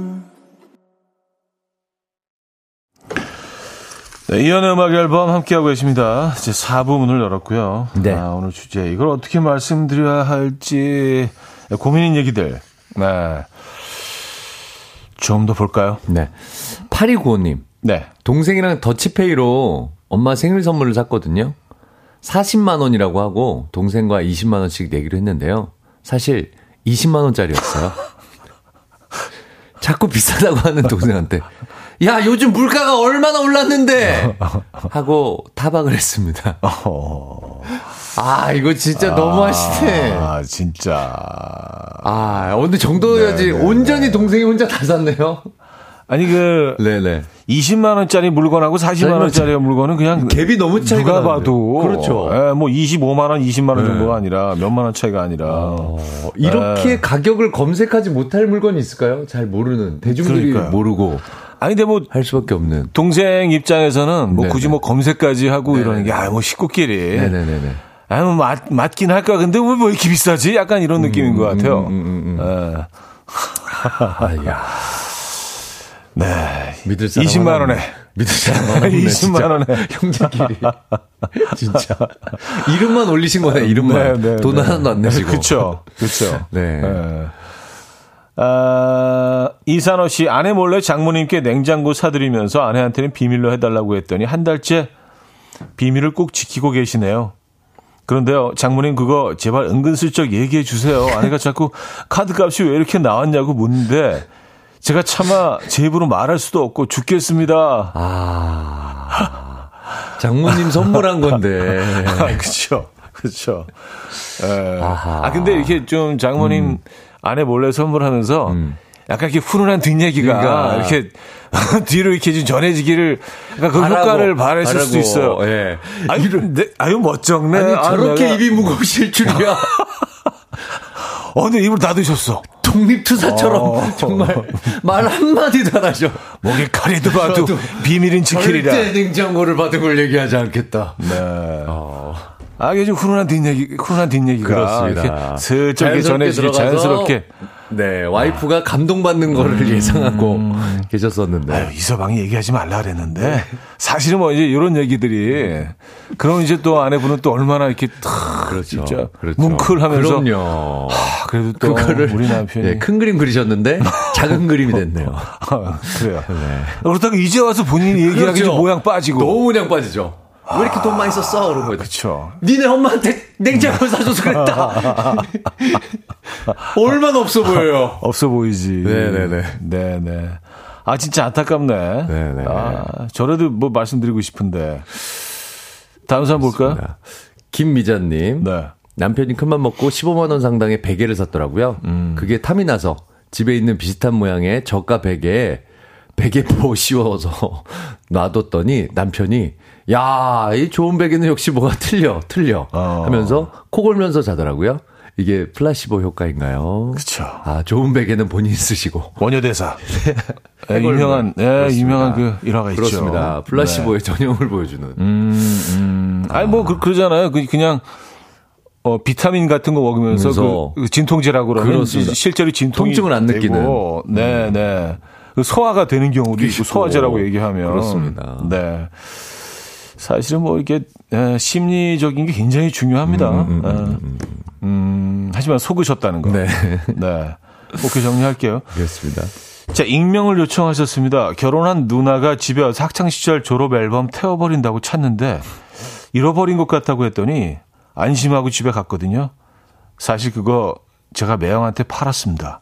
네, 이현우의 음악 앨범 함께하고 계십니다. 이제 4부 문을 열었고요. 네. 아, 오늘 주제 이걸 어떻게 말씀드려야 할지 고민인 얘기들. 네. 좀 더 볼까요? 네. 8295님. 네. 동생이랑 더치페이로 엄마 생일 선물을 샀거든요. 40만 원이라고 하고 동생과 20만 원씩 내기로 했는데요. 사실 20만 원짜리였어요. 자꾸 비싸다고 하는 동생한테 야 요즘 물가가 얼마나 올랐는데 하고 타박을 했습니다. 아 이거 진짜 너무하시네. 아 진짜. 아 어느 정도여야지. 네네. 온전히 동생이 혼자 다 샀네요. 아니 그 네네. 20만 원짜리 물건하고 40만 원짜리 물건은 그냥 갭이 너무 차이가 누가 나는데. 봐도 그렇죠. 예, 뭐 25만 원, 20만 원 정도가 아니라 몇만 원 차이가 아니라 이렇게 에. 가격을 검색하지 못할 물건이 있을까요? 잘 모르는 대중들이 그러니까요. 모르고 아니 근데 뭐 할 수밖에 없는 동생 입장에서는 뭐 네네. 굳이 뭐 검색까지 하고 네네. 이러는 게 아 뭐 식구끼리 네네네네. 아 뭐 맞긴 할까 근데 왜 뭐 이렇게 비싸지? 약간 이런 느낌인 것 같아요. 아야. 네. 믿을 사람 20만 원에. 믿을 사람 하나 없네. 20만 원에. 형제끼리. 진짜. 이름만 올리신 거네, 이름만. 네, 네, 돈 네. 하나도 안 내시고. 그쵸. 그쵸. 네. 네. 아, 이산호 씨, 아내 몰래 장모님께 냉장고 사드리면서 아내한테는 비밀로 해달라고 했더니 한 달째 비밀을 꼭 지키고 계시네요. 그런데요, 장모님 그거 제발 은근슬쩍 얘기해 주세요. 아내가 자꾸 카드값이 왜 이렇게 나왔냐고 묻는데 제가 차마 제 입으로 말할 수도 없고 죽겠습니다. 아. 장모님 선물한 건데. 아, 그쵸. 그쵸. 에. 아, 근데 이렇게 좀 장모님 아내 몰래 선물하면서 약간 이렇게 훈훈한 뒷얘기가 그러니까. 이렇게 뒤로 이렇게 좀 전해지기를 그러니까 그 바라고, 효과를 바라실 수도 있어요. 예. 아유, 네, 아유 멋쩍네. 아니, 저렇게 내가. 입이 무거우실 줄이야. 근데 입을 닫으셨어. 독립투사처럼 정말 말 한마디도 안 하죠. 목에 칼이 들어와도 비밀은 지키리라. 절대 냉장고를 받은 걸 얘기하지 않겠다. 네. 아, 이게 좀 훈훈한 뒷얘기가. 그렇습니다. 슬쩍 전해지기 자연스럽게. 네, 와이프가 감동받는 거를 예상하고 계셨었는데. 아유, 이 서방이 얘기하지 말라 그랬는데. 사실은 뭐 이제 이런 얘기들이. 그럼 이제 또 아내분은 또 얼마나 이렇게 탁. 그렇죠. 진짜 그렇죠. 뭉클하면서. 그럼요. 하, 그래도 또 그거를, 우리 남편이. 네, 큰 그림 그리셨는데 작은 그림이 됐네요. 아, 그래요. 네. 그렇다고 이제 와서 본인이 얘기하기 그렇죠. 모양 빠지고. 너무 모양 빠지죠. 왜 이렇게 돈 많이 썼어? 그런 거예요. 그렇죠. 니네 엄마한테 냉장고 사줘서 그랬다. 얼마나 없어 보여요. 없어 보이지. 네네네. 네네. 아 진짜 안타깝네. 네네. 아, 저라도 뭐 말씀드리고 싶은데. 다음 사람 볼까요? 김미자님. 네. 남편이 큰맘 먹고 15만 원 상당의 베개를 샀더라고요. 그게 탐이 나서 집에 있는 비슷한 모양의 저가 베개에 베개포 씌워서 놔뒀더니 남편이 야, 이 좋은 베개는 역시 뭐가 틀려 하면서 코 골면서 자더라고요. 이게 플라시보 효과인가요? 그렇죠. 아, 좋은 베개는 본인이 쓰시고 원효대사 유명한 그 일화가 있죠. 그렇습니다. 플라시보의 네. 전형을 보여주는. 아니 뭐 그러잖아요. 그냥 비타민 같은 거 먹으면서 그 진통제라고 그러면 실제로 진통이 통증을 안 느끼는. 네네. 소화가 되는 경우도 있고 소화제라고 얘기하면 그렇습니다. 네. 사실은 뭐 이게 심리적인 게 굉장히 중요합니다. 하지만 속으셨다는 거. 네. 네. 오케이 정리할게요. 그렇습니다. 자, 익명을 요청하셨습니다. 결혼한 누나가 집에 와서 학창시절 졸업 앨범 태워버린다고 찾는데 잃어버린 것 같다고 했더니 안심하고 집에 갔거든요. 사실 그거 제가 매형한테 팔았습니다.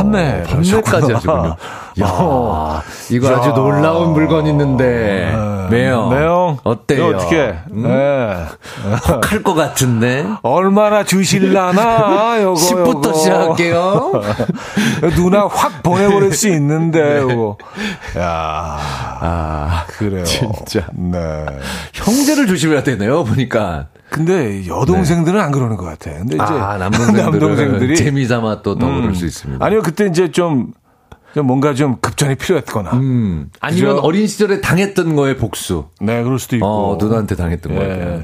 판매까지 하시군요. 야, 이거 아주 놀라운 물건 있는데 매형 어때요? 어떻게? 혹할 것 같은데 얼마나 주실라나? 요거 10부터 시작할게요. 누나 확 보내버릴 수 있는데 요거. 야, 아 그래요. 진짜. 네. 형제를 조심해야 되네요. 보니까. 근데 여동생들은 네. 안 그러는 것 같아. 근데 이제 남동생들이 재미삼아 또 더 그럴 수 있습니다. 아니요 그때 이제 좀 좀 뭔가 좀 급전이 필요했거나. 아니면 그죠? 어린 시절에 당했던 거에 복수. 네, 그럴 수도 있고. 누나한테 당했던 예. 거예요.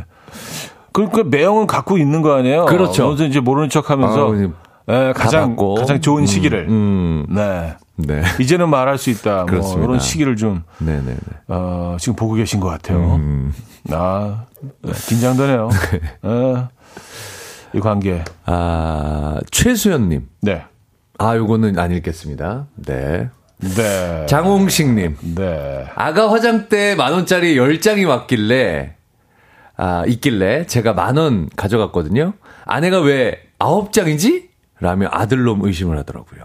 그러니까 매형은 갖고 있는 거 아니에요? 그렇죠. 그래서 이제 모르는 척 하면서 예, 가장 좋은 시기를. 네. 네. 이제는 말할 수 있다. 그렇습니다. 뭐 이런 시기를 좀. 네네네. 지금 보고 계신 것 같아요. 긴장되네요. 네. 네. 이 관계. 최수연님. 네. 요거는 안 읽겠습니다. 네. 네. 장홍식님. 네. 아가 화장대 10,000원짜리 10장이 왔길래, 있길래 제가 10,000원 가져갔거든요. 아내가 왜 9장이지? 라며 아들놈 의심을 하더라고요.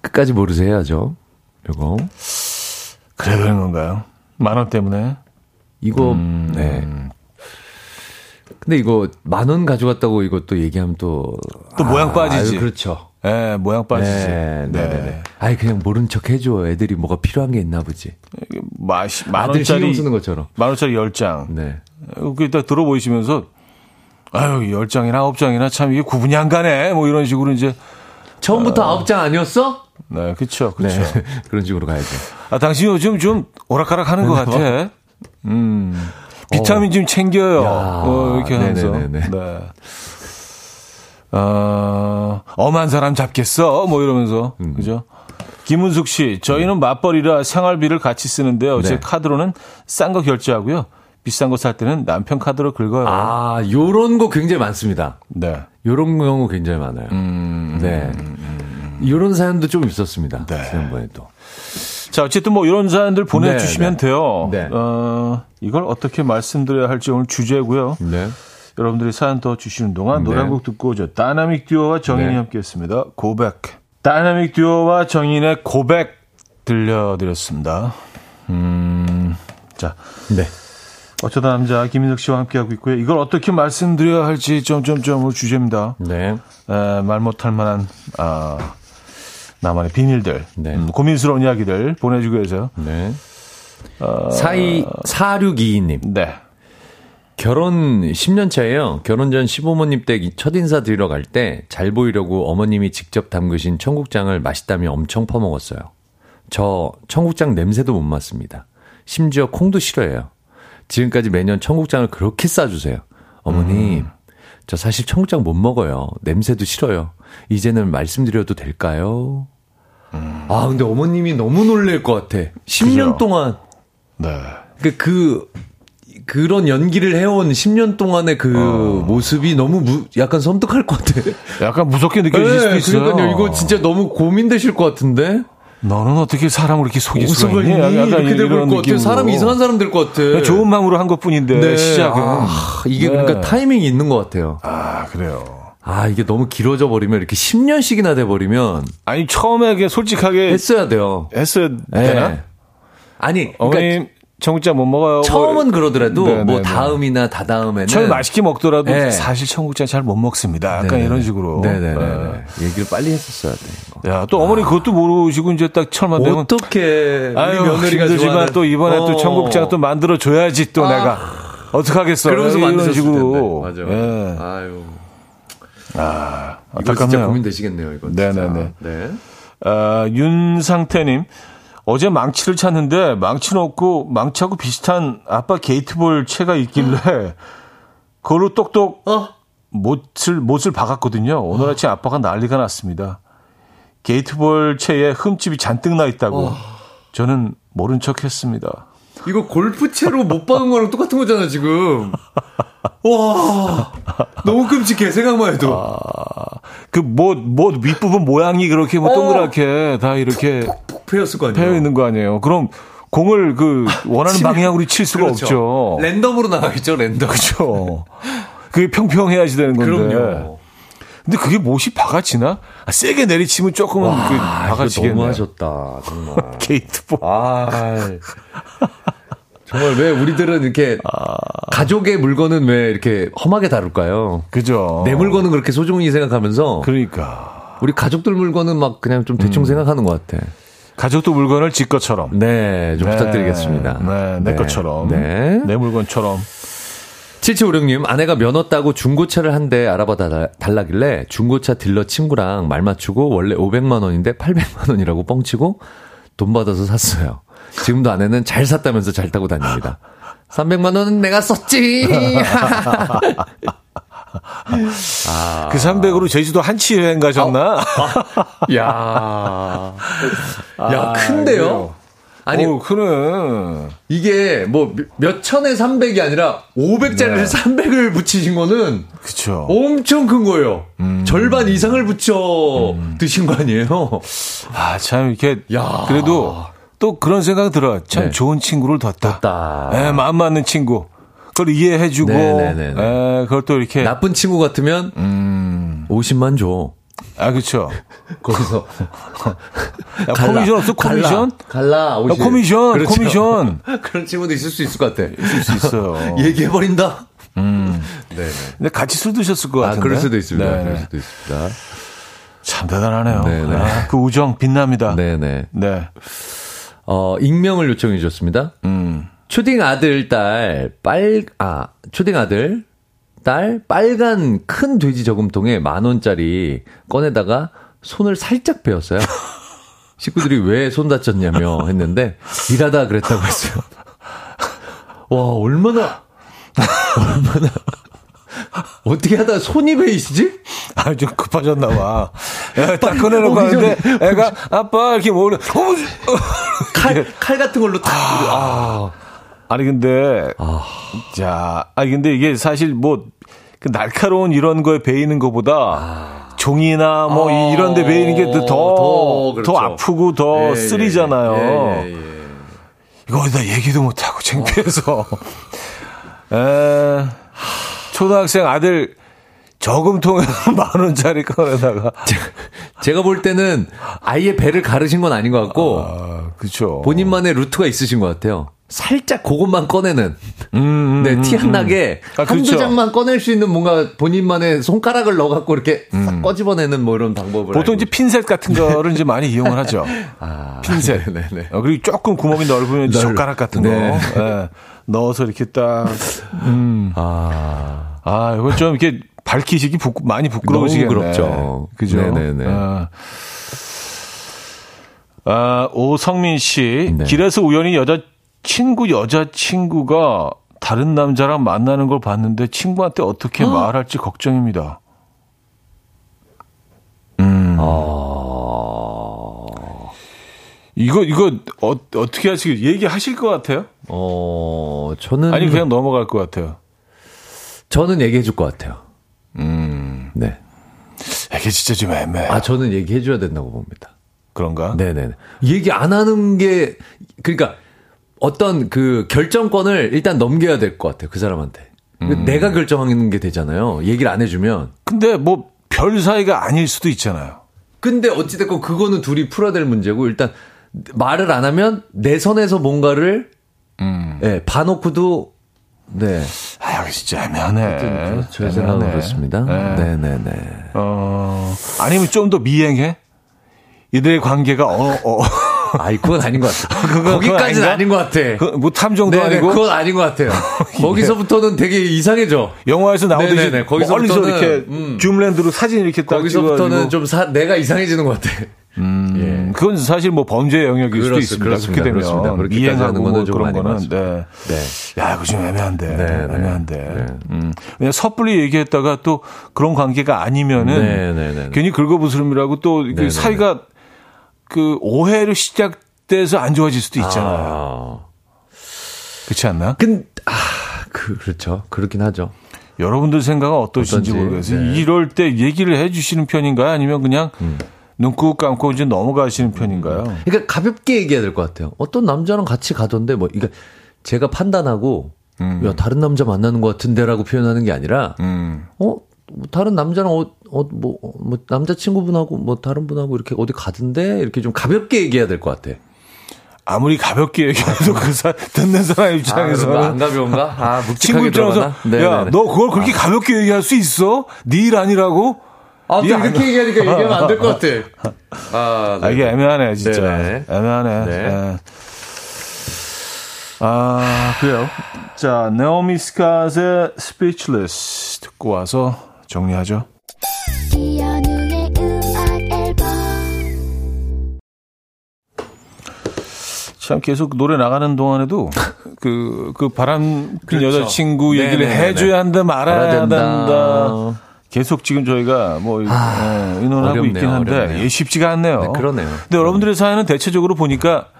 끝까지 모르세요, 해야죠. 요거. 그래, 그런 건가요? 10,000원 때문에? 이거, 네. 근데 이거 10,000원 가져갔다고 이것도 얘기하면 또 모양 빠지지. 그렇죠. 예, 모양 빠지지. 네. 아이, 그냥 모른 척 해줘. 애들이 뭐가 필요한 게 있나 보지. 아들 신경 쓰는 것처럼. 10,000원짜리 10장. 네. 그게 딱 들어보시면서, 10장이나 9장이나 참 이게 구분이 안 가네. 뭐 이런 식으로 이제. 처음부터 9장 아니었어? 네, 그쵸. 네. 그런 식으로 가야죠. 당신 요즘 좀 오락가락 하는 것 같아. 비타민 좀 챙겨요. 이렇게 하면서. 네. 엄한 사람 잡겠어? 뭐 이러면서. 그죠? 김은숙 씨, 저희는 맞벌이라 생활비를 같이 쓰는데요. 네. 제 카드로는 싼 거 결제하고요. 비싼 거 살 때는 남편 카드로 긁어요. 요런 거 굉장히 많습니다. 네. 요런 경우 굉장히 많아요. 네. 요런 사연도 좀 있었습니다. 네. 지난번에 또. 자, 어쨌든 뭐 이런 사연들 보내주시면 돼요. 네. 이걸 어떻게 말씀드려야 할지 오늘 주제고요. 네. 여러분들이 사연 더 주시는 동안 노래 한 곡 듣고 오죠. 다이나믹 듀오와 정인이 함께 했습니다. 고백. 다이나믹 듀오와 정인의 고백 들려드렸습니다. 자. 네. 어쩌다 남자 김민석 씨와 함께하고 있고요. 이걸 어떻게 말씀드려야 할지 좀 주제입니다. 네. 말 못할 만한, 나만의 비밀들, 고민스러운 이야기들 보내주고 계세요. 네. 4622님. 네. 결혼 10년 차예요. 결혼 전 시부모님 댁 첫인사 드리러 갈 때 잘 보이려고 어머님이 직접 담그신 청국장을 맛있다며 엄청 퍼먹었어요. 저 청국장 냄새도 못 맡습니다. 심지어 콩도 싫어해요. 지금까지 매년 청국장을 그렇게 싸주세요. 어머님. 저 사실 청국장 못 먹어요. 냄새도 싫어요. 이제는 말씀드려도 될까요? 근데 어머님이 너무 놀랄 것 같아. 10년 그죠? 동안. 네. 그러니까 그런 연기를 해온 10년 동안의 모습이 너무 약간 섬뜩할 것 같아. 약간 무섭게 느껴지실 수도 있어요. 그러니까요. 이거 진짜 너무 고민되실 것 같은데? 너는 어떻게 사람을 이렇게 속일 수가 있니? 이렇게 될 것 같아. 사람이 이상한 사람 될 것 같아. 좋은 마음으로 한 것 뿐인데. 네. 시작은. 이게 그러니까 타이밍이 있는 것 같아요. 그래요. 이게 너무 길어져 버리면 이렇게 10년씩이나 돼 버리면 아니 처음에 그냥 솔직하게 했어야 돼요. 했어야 되나? 네. 아니 그러니까 청국장 못 먹어요. 처음은 그러더라도 뭐 다음이나 다다음에는 처음 맛있게 먹더라도 사실 청국장 잘 못 먹습니다. 약간 이런 식으로. 얘기를 빨리 했었어야 돼. 야, 또 어머니 그것도 모르시고 이제 딱 철만 되면 어떻게 우리 며느리가 좋아하는 또 이번에 또 청국장 또 만들어 줘야지 또 내가 어떻게 하겠어. 그러면서 만드시고. 맞아요. 네. 아유. 이거 진짜 고민되시겠네요, 이거. 네네네. 네. 윤상태님, 어제 망치를 찾는데 망치는 없고 망치하고 비슷한 아빠 게이트볼 채가 있길래 그걸로 똑똑 못을 박았거든요. 오늘 아침 아빠가 난리가 났습니다. 게이트볼 채에 흠집이 잔뜩 나 있다고. 저는 모른 척했습니다. 이거 골프채로 못 박은 거랑 똑같은 거잖아 지금. 와, 너무 끔찍해 생각만 해도. 그 뭐 윗부분 모양이 그렇게 뭐 동그랗게 다 이렇게 패였을 거 아니에요. 패여 있는 거 아니에요. 그럼 공을 그 원하는 방향으로 칠 수가 없죠. 랜덤으로 나가겠죠, 랜덤. 그렇죠. 그게 평평해야지 되는 건데. 그럼요. 근데 그게 못이 박아지나? 세게 내리치면 조금은 박아지겠네. 너무하셨다 정말. 게이트볼. 정말 왜 우리들은 이렇게 가족의 물건은 왜 이렇게 험하게 다룰까요? 그죠. 내 물건은 그렇게 소중히 생각하면서. 그러니까. 우리 가족들 물건은 막 그냥 좀 대충 생각하는 것 같아. 가족도 물건을 지 것처럼. 네, 좀 부탁드리겠습니다. 내 것처럼. 내 물건처럼. 7756님, 아내가 면허 따고 중고차를 한 대 알아봐 달라길래 중고차 딜러 친구랑 말 맞추고 원래 500만 원인데 800만 원이라고 뻥치고 돈 받아서 샀어요. 지금도 아내는 잘 샀다면서 잘 타고 다닙니다. 300만 원은 내가 썼지. 아. 그 300으로 제주도 한치 여행 가셨나? 야, 야, 큰데요? 그래요. 아니, 그는 이게 뭐 몇천에 300이 아니라 500짜리를 네. 300을 붙이신 거는 그쵸. 엄청 큰 거예요. 절반 이상을 붙여 드신 거 아니에요? 아, 참 이렇게 야. 그래도 또 그런 생각 들어. 참 네. 좋은 친구를 뒀다. 네, 마음 맞는 친구. 그걸 이해해주고 에, 그걸 또 이렇게 나쁜 친구 같으면 50만 줘. 아, 그렇죠. 거기서 야, 코미션 없어? 코미션? 갈라. 야, 코미션. 그렇죠. 코미션. 그런 친구도 있을 수 있을 것 같아. 있을 수 있어요. 얘기해버린다. 네. 근데 같이 술 드셨을 것 같은데. 아, 그럴 수도 있습니다. 네네. 그럴 수도 있습니다. 참 대단하네요. 네네. 아, 그 우정 빛납니다. 네네. 네. 익명을 요청해 주셨습니다. 초딩 아들, 딸, 초딩 아들, 딸, 빨간 큰 돼지 저금통에 10,000원짜리 꺼내다가 손을 살짝 베었어요. 식구들이 왜 손 다쳤냐며 했는데, 일하다 그랬다고 했어요. 와, 얼마나, 어떻게 하다 손이 베이시지? 아, 좀 급하셨나 봐. 딱 꺼내놓고 하는데, 애가, 아빠, 이렇게 모으는, 칼 같은 걸로 탁, 아니 근데 자, 아니 근데 이게 사실 뭐 그 날카로운 이런 거에 베이는 거보다 종이나 뭐 이런 데 베이는 게 더 그렇죠. 더 아프고 더 쓰리잖아요. 예. 이거 다 얘기도 못 하고 창피해서. 초등학생 아들 저금통에 10,000원짜리 꺼내다가 제가 볼 때는 아예 배를 가르신 건 아닌 것 같고 그렇죠. 본인만의 루트가 있으신 것 같아요. 살짝 그것만 꺼내는. 네, 티 안 나게. 한두 그렇죠. 장만 꺼낼 수 있는 뭔가 본인만의 손가락을 넣어갖고 이렇게 싹 꺼집어내는 뭐 이런 방법을. 보통 이제 핀셋 같은 거를 이제 많이 이용을 하죠. 핀셋. 네네. 그리고 조금 구멍이 넓으면 젓가락 같은 거. 네. 네. 넣어서 이렇게 딱. 이거 좀 이렇게 밝히시기 많이 부끄러우시겠네. 너무 부끄럽죠. 그죠. 네네네. 오성민 씨. 네. 길에서 우연히 여자친구가 다른 남자랑 만나는 걸 봤는데 친구한테 어떻게 말할지 걱정입니다. 이거 어떻게 하시길 얘기하실 것 같아요? 저는 아니 그냥 넘어갈 것 같아요. 저는 얘기해 줄 것 같아요. 네. 이게 진짜 좀 애매해. 아, 저는 얘기해 줘야 된다고 봅니다. 그런가? 네네. 얘기 안 하는 게 그러니까. 어떤 그 결정권을 일단 넘겨야 될 것 같아요. 그 사람한테. 내가 결정하는 게 되잖아요. 얘기를 안 해주면. 근데 뭐 별 사이가 아닐 수도 있잖아요. 근데 어찌됐건 그거는 둘이 풀어야 될 문제고 일단 말을 안 하면 내 선에서 뭔가를 네, 봐놓고도 네. 아, 여기 진짜 애매하네. 제 생각은 그렇습니다. 네네네. 아니면 좀 더 미행해? 이들의 관계가 그건 아닌 것 같아. 거기까지는 아닌 것 같아. 뭐 탐 정도 네네, 아니고. 그건 아닌 것 같아요. 예. 거기서부터는 되게 이상해져. 영화에서 나오듯이 거기서부터 이렇게 줌랜드로 사진 이렇게 딱 거기서부터는 좀 내가 이상해지는 것 같아. 예. 그건 사실 뭐 범죄의 영역일 수도 있습니다. 그렇게 되면 이해하는 거는 좀 그런 거는. 네. 네. 야, 이거 좀 애매한데. 네. 애매한데. 네. 그냥 섣불리 얘기했다가 또 그런 관계가 아니면은 네. 괜히 긁어부스럼이라고 또 네. 사이가 그 오해로 시작돼서 안 좋아질 수도 있잖아요. 그렇지 않나? 그렇죠. 그렇긴 하죠. 여러분들 생각은 어떠신지 모르겠어요. 네. 이럴 때 얘기를 해주시는 편인가요? 아니면 그냥 눈꾹 감고 이제 넘어가시는 편인가요? 그러니까 가볍게 얘기해야 될 것 같아요. 어떤 남자랑 같이 가던데 뭐 이게 제가 판단하고 야, 다른 남자 만나는 것 같은데라고 표현하는 게 아니라 다른 남자랑 남자친구분하고 뭐 다른 분하고 이렇게 어디 가던데 이렇게 좀 가볍게 얘기해야 될 것 같아. 아무리 가볍게 얘기해도 듣는 사람 입장에서는 안 가벼운가? 친구 입장에서 야, 너 그걸 그렇게 가볍게 얘기할 수 있어? 네 일 아니라고? 또 이렇게 얘기하니까 얘기하면 안 될 것 같아. 이게 애매하네 진짜. 네네. 애매하네. 네. 그래요. 자, 네오미 스캇의 Speechless 듣고 와서 정리하죠. 이현우의 음악 앨범. 참 계속 노래 나가는 동안에도 그 바람 핀 그렇죠. 여자친구 얘기를 네네네네. 해줘야 한다 말아야 한다. 계속 지금 저희가 뭐 의논하고 어렵네요, 있긴 한데 어렵네요. 쉽지가 않네요. 네, 그러네요. 근데 여러분들의 사연은 대체적으로 보니까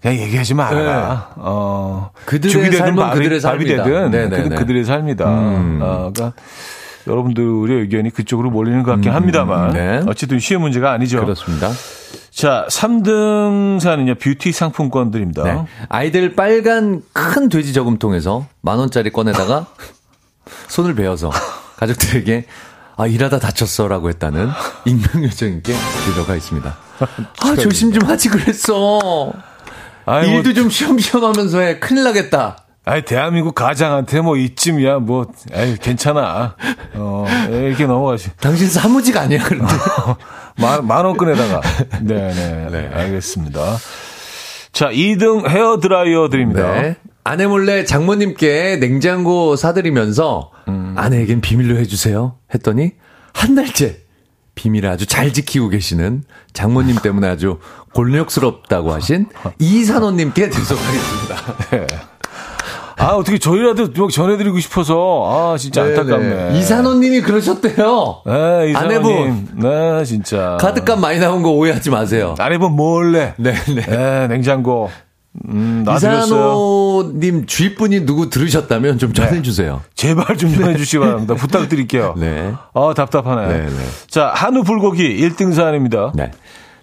그냥 얘기하지 말아라. 네. 그들의 삶은 그들의 삶이다. 그들의 삶이다. 그러니까 여러분들의 의견이 그쪽으로 몰리는 것 같긴 합니다만 네. 어쨌든 쉬운 문제가 아니죠. 그렇습니다. 자, 3등 사는요 뷰티 상품권들입니다. 네. 아이들 빨간 큰 돼지 저금통에서 10,000원짜리 꺼내다가 손을 베어서 가족들에게 아 일하다 다쳤어라고 했다는 익명 요청인께 들어가 있습니다. 아 조심 좀 하지 그랬어. 아이, 일도 뭐, 좀 쉬엄쉬엄하면서 해. 큰일 나겠다. 아이 대한민국 가장한테 뭐 이쯤이야 뭐 에이, 괜찮아. 이렇게 넘어가지. 당신 사무직 아니야 그런데. 10,000원 꺼내다가. 네네 네. 알겠습니다. 자 2등 헤어 드라이어 드립니다. 네. 아내 몰래 장모님께 냉장고 사드리면서 아내에겐 비밀로 해주세요 했더니 한 달째 비밀을 아주 잘 지키고 계시는 장모님 때문에 아주 곤욕스럽다고 하신 이산호님께 죄송하겠습니다. 네. 아 어떻게 저희라도 막 전해드리고 싶어서 아 진짜 네네. 안타깝네. 이산호님이 그러셨대요. 네, 아내분. 네 진짜. 카드값 많이 나온 거 오해하지 마세요. 아내분 몰래. 네네. 네, 냉장고. 이산호님 주위분이 누구 들으셨다면 좀 전해주세요. 네. 제발 좀 전해주시기 바랍니다. 부탁드릴게요. 네. 답답하네요. 네, 네. 자, 한우 불고기 1등 사안입니다. 네.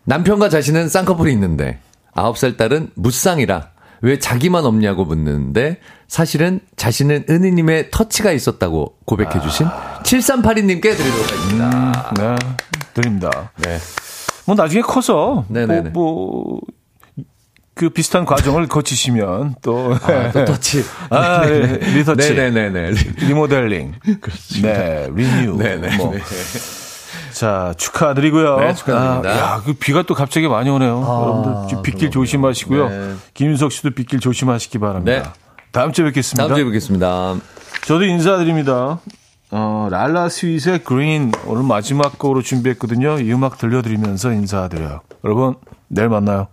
남편과 자신은 쌍꺼풀이 있는데 9살 딸은 무쌍이라 왜 자기만 없냐고 묻는데 사실은 자신은 은희님의 터치가 있었다고 고백해주신 7382님께 드리도록 하겠습니다. 네. 드립니다. 네. 뭐 나중에 커서 그 비슷한 과정을 거치시면 또 터치, 리서치, 네네네, 리모델링, 그렇습니다. 네, 리뉴, 네네. 뭐. 자 축하드리고요. 네, 축하드립니다. 야, 그 비가 또 갑자기 많이 오네요. 여러분들 빗길 조심하시고요. 네. 김윤석 씨도 빗길 조심하시기 바랍니다. 네. 다음 주에 뵙겠습니다. 다음 주에 뵙겠습니다. 저도 인사드립니다. 랄라 스윗의 그린 오늘 마지막 곡으로 준비했거든요. 이 음악 들려드리면서 인사드려요. 여러분 내일 만나요.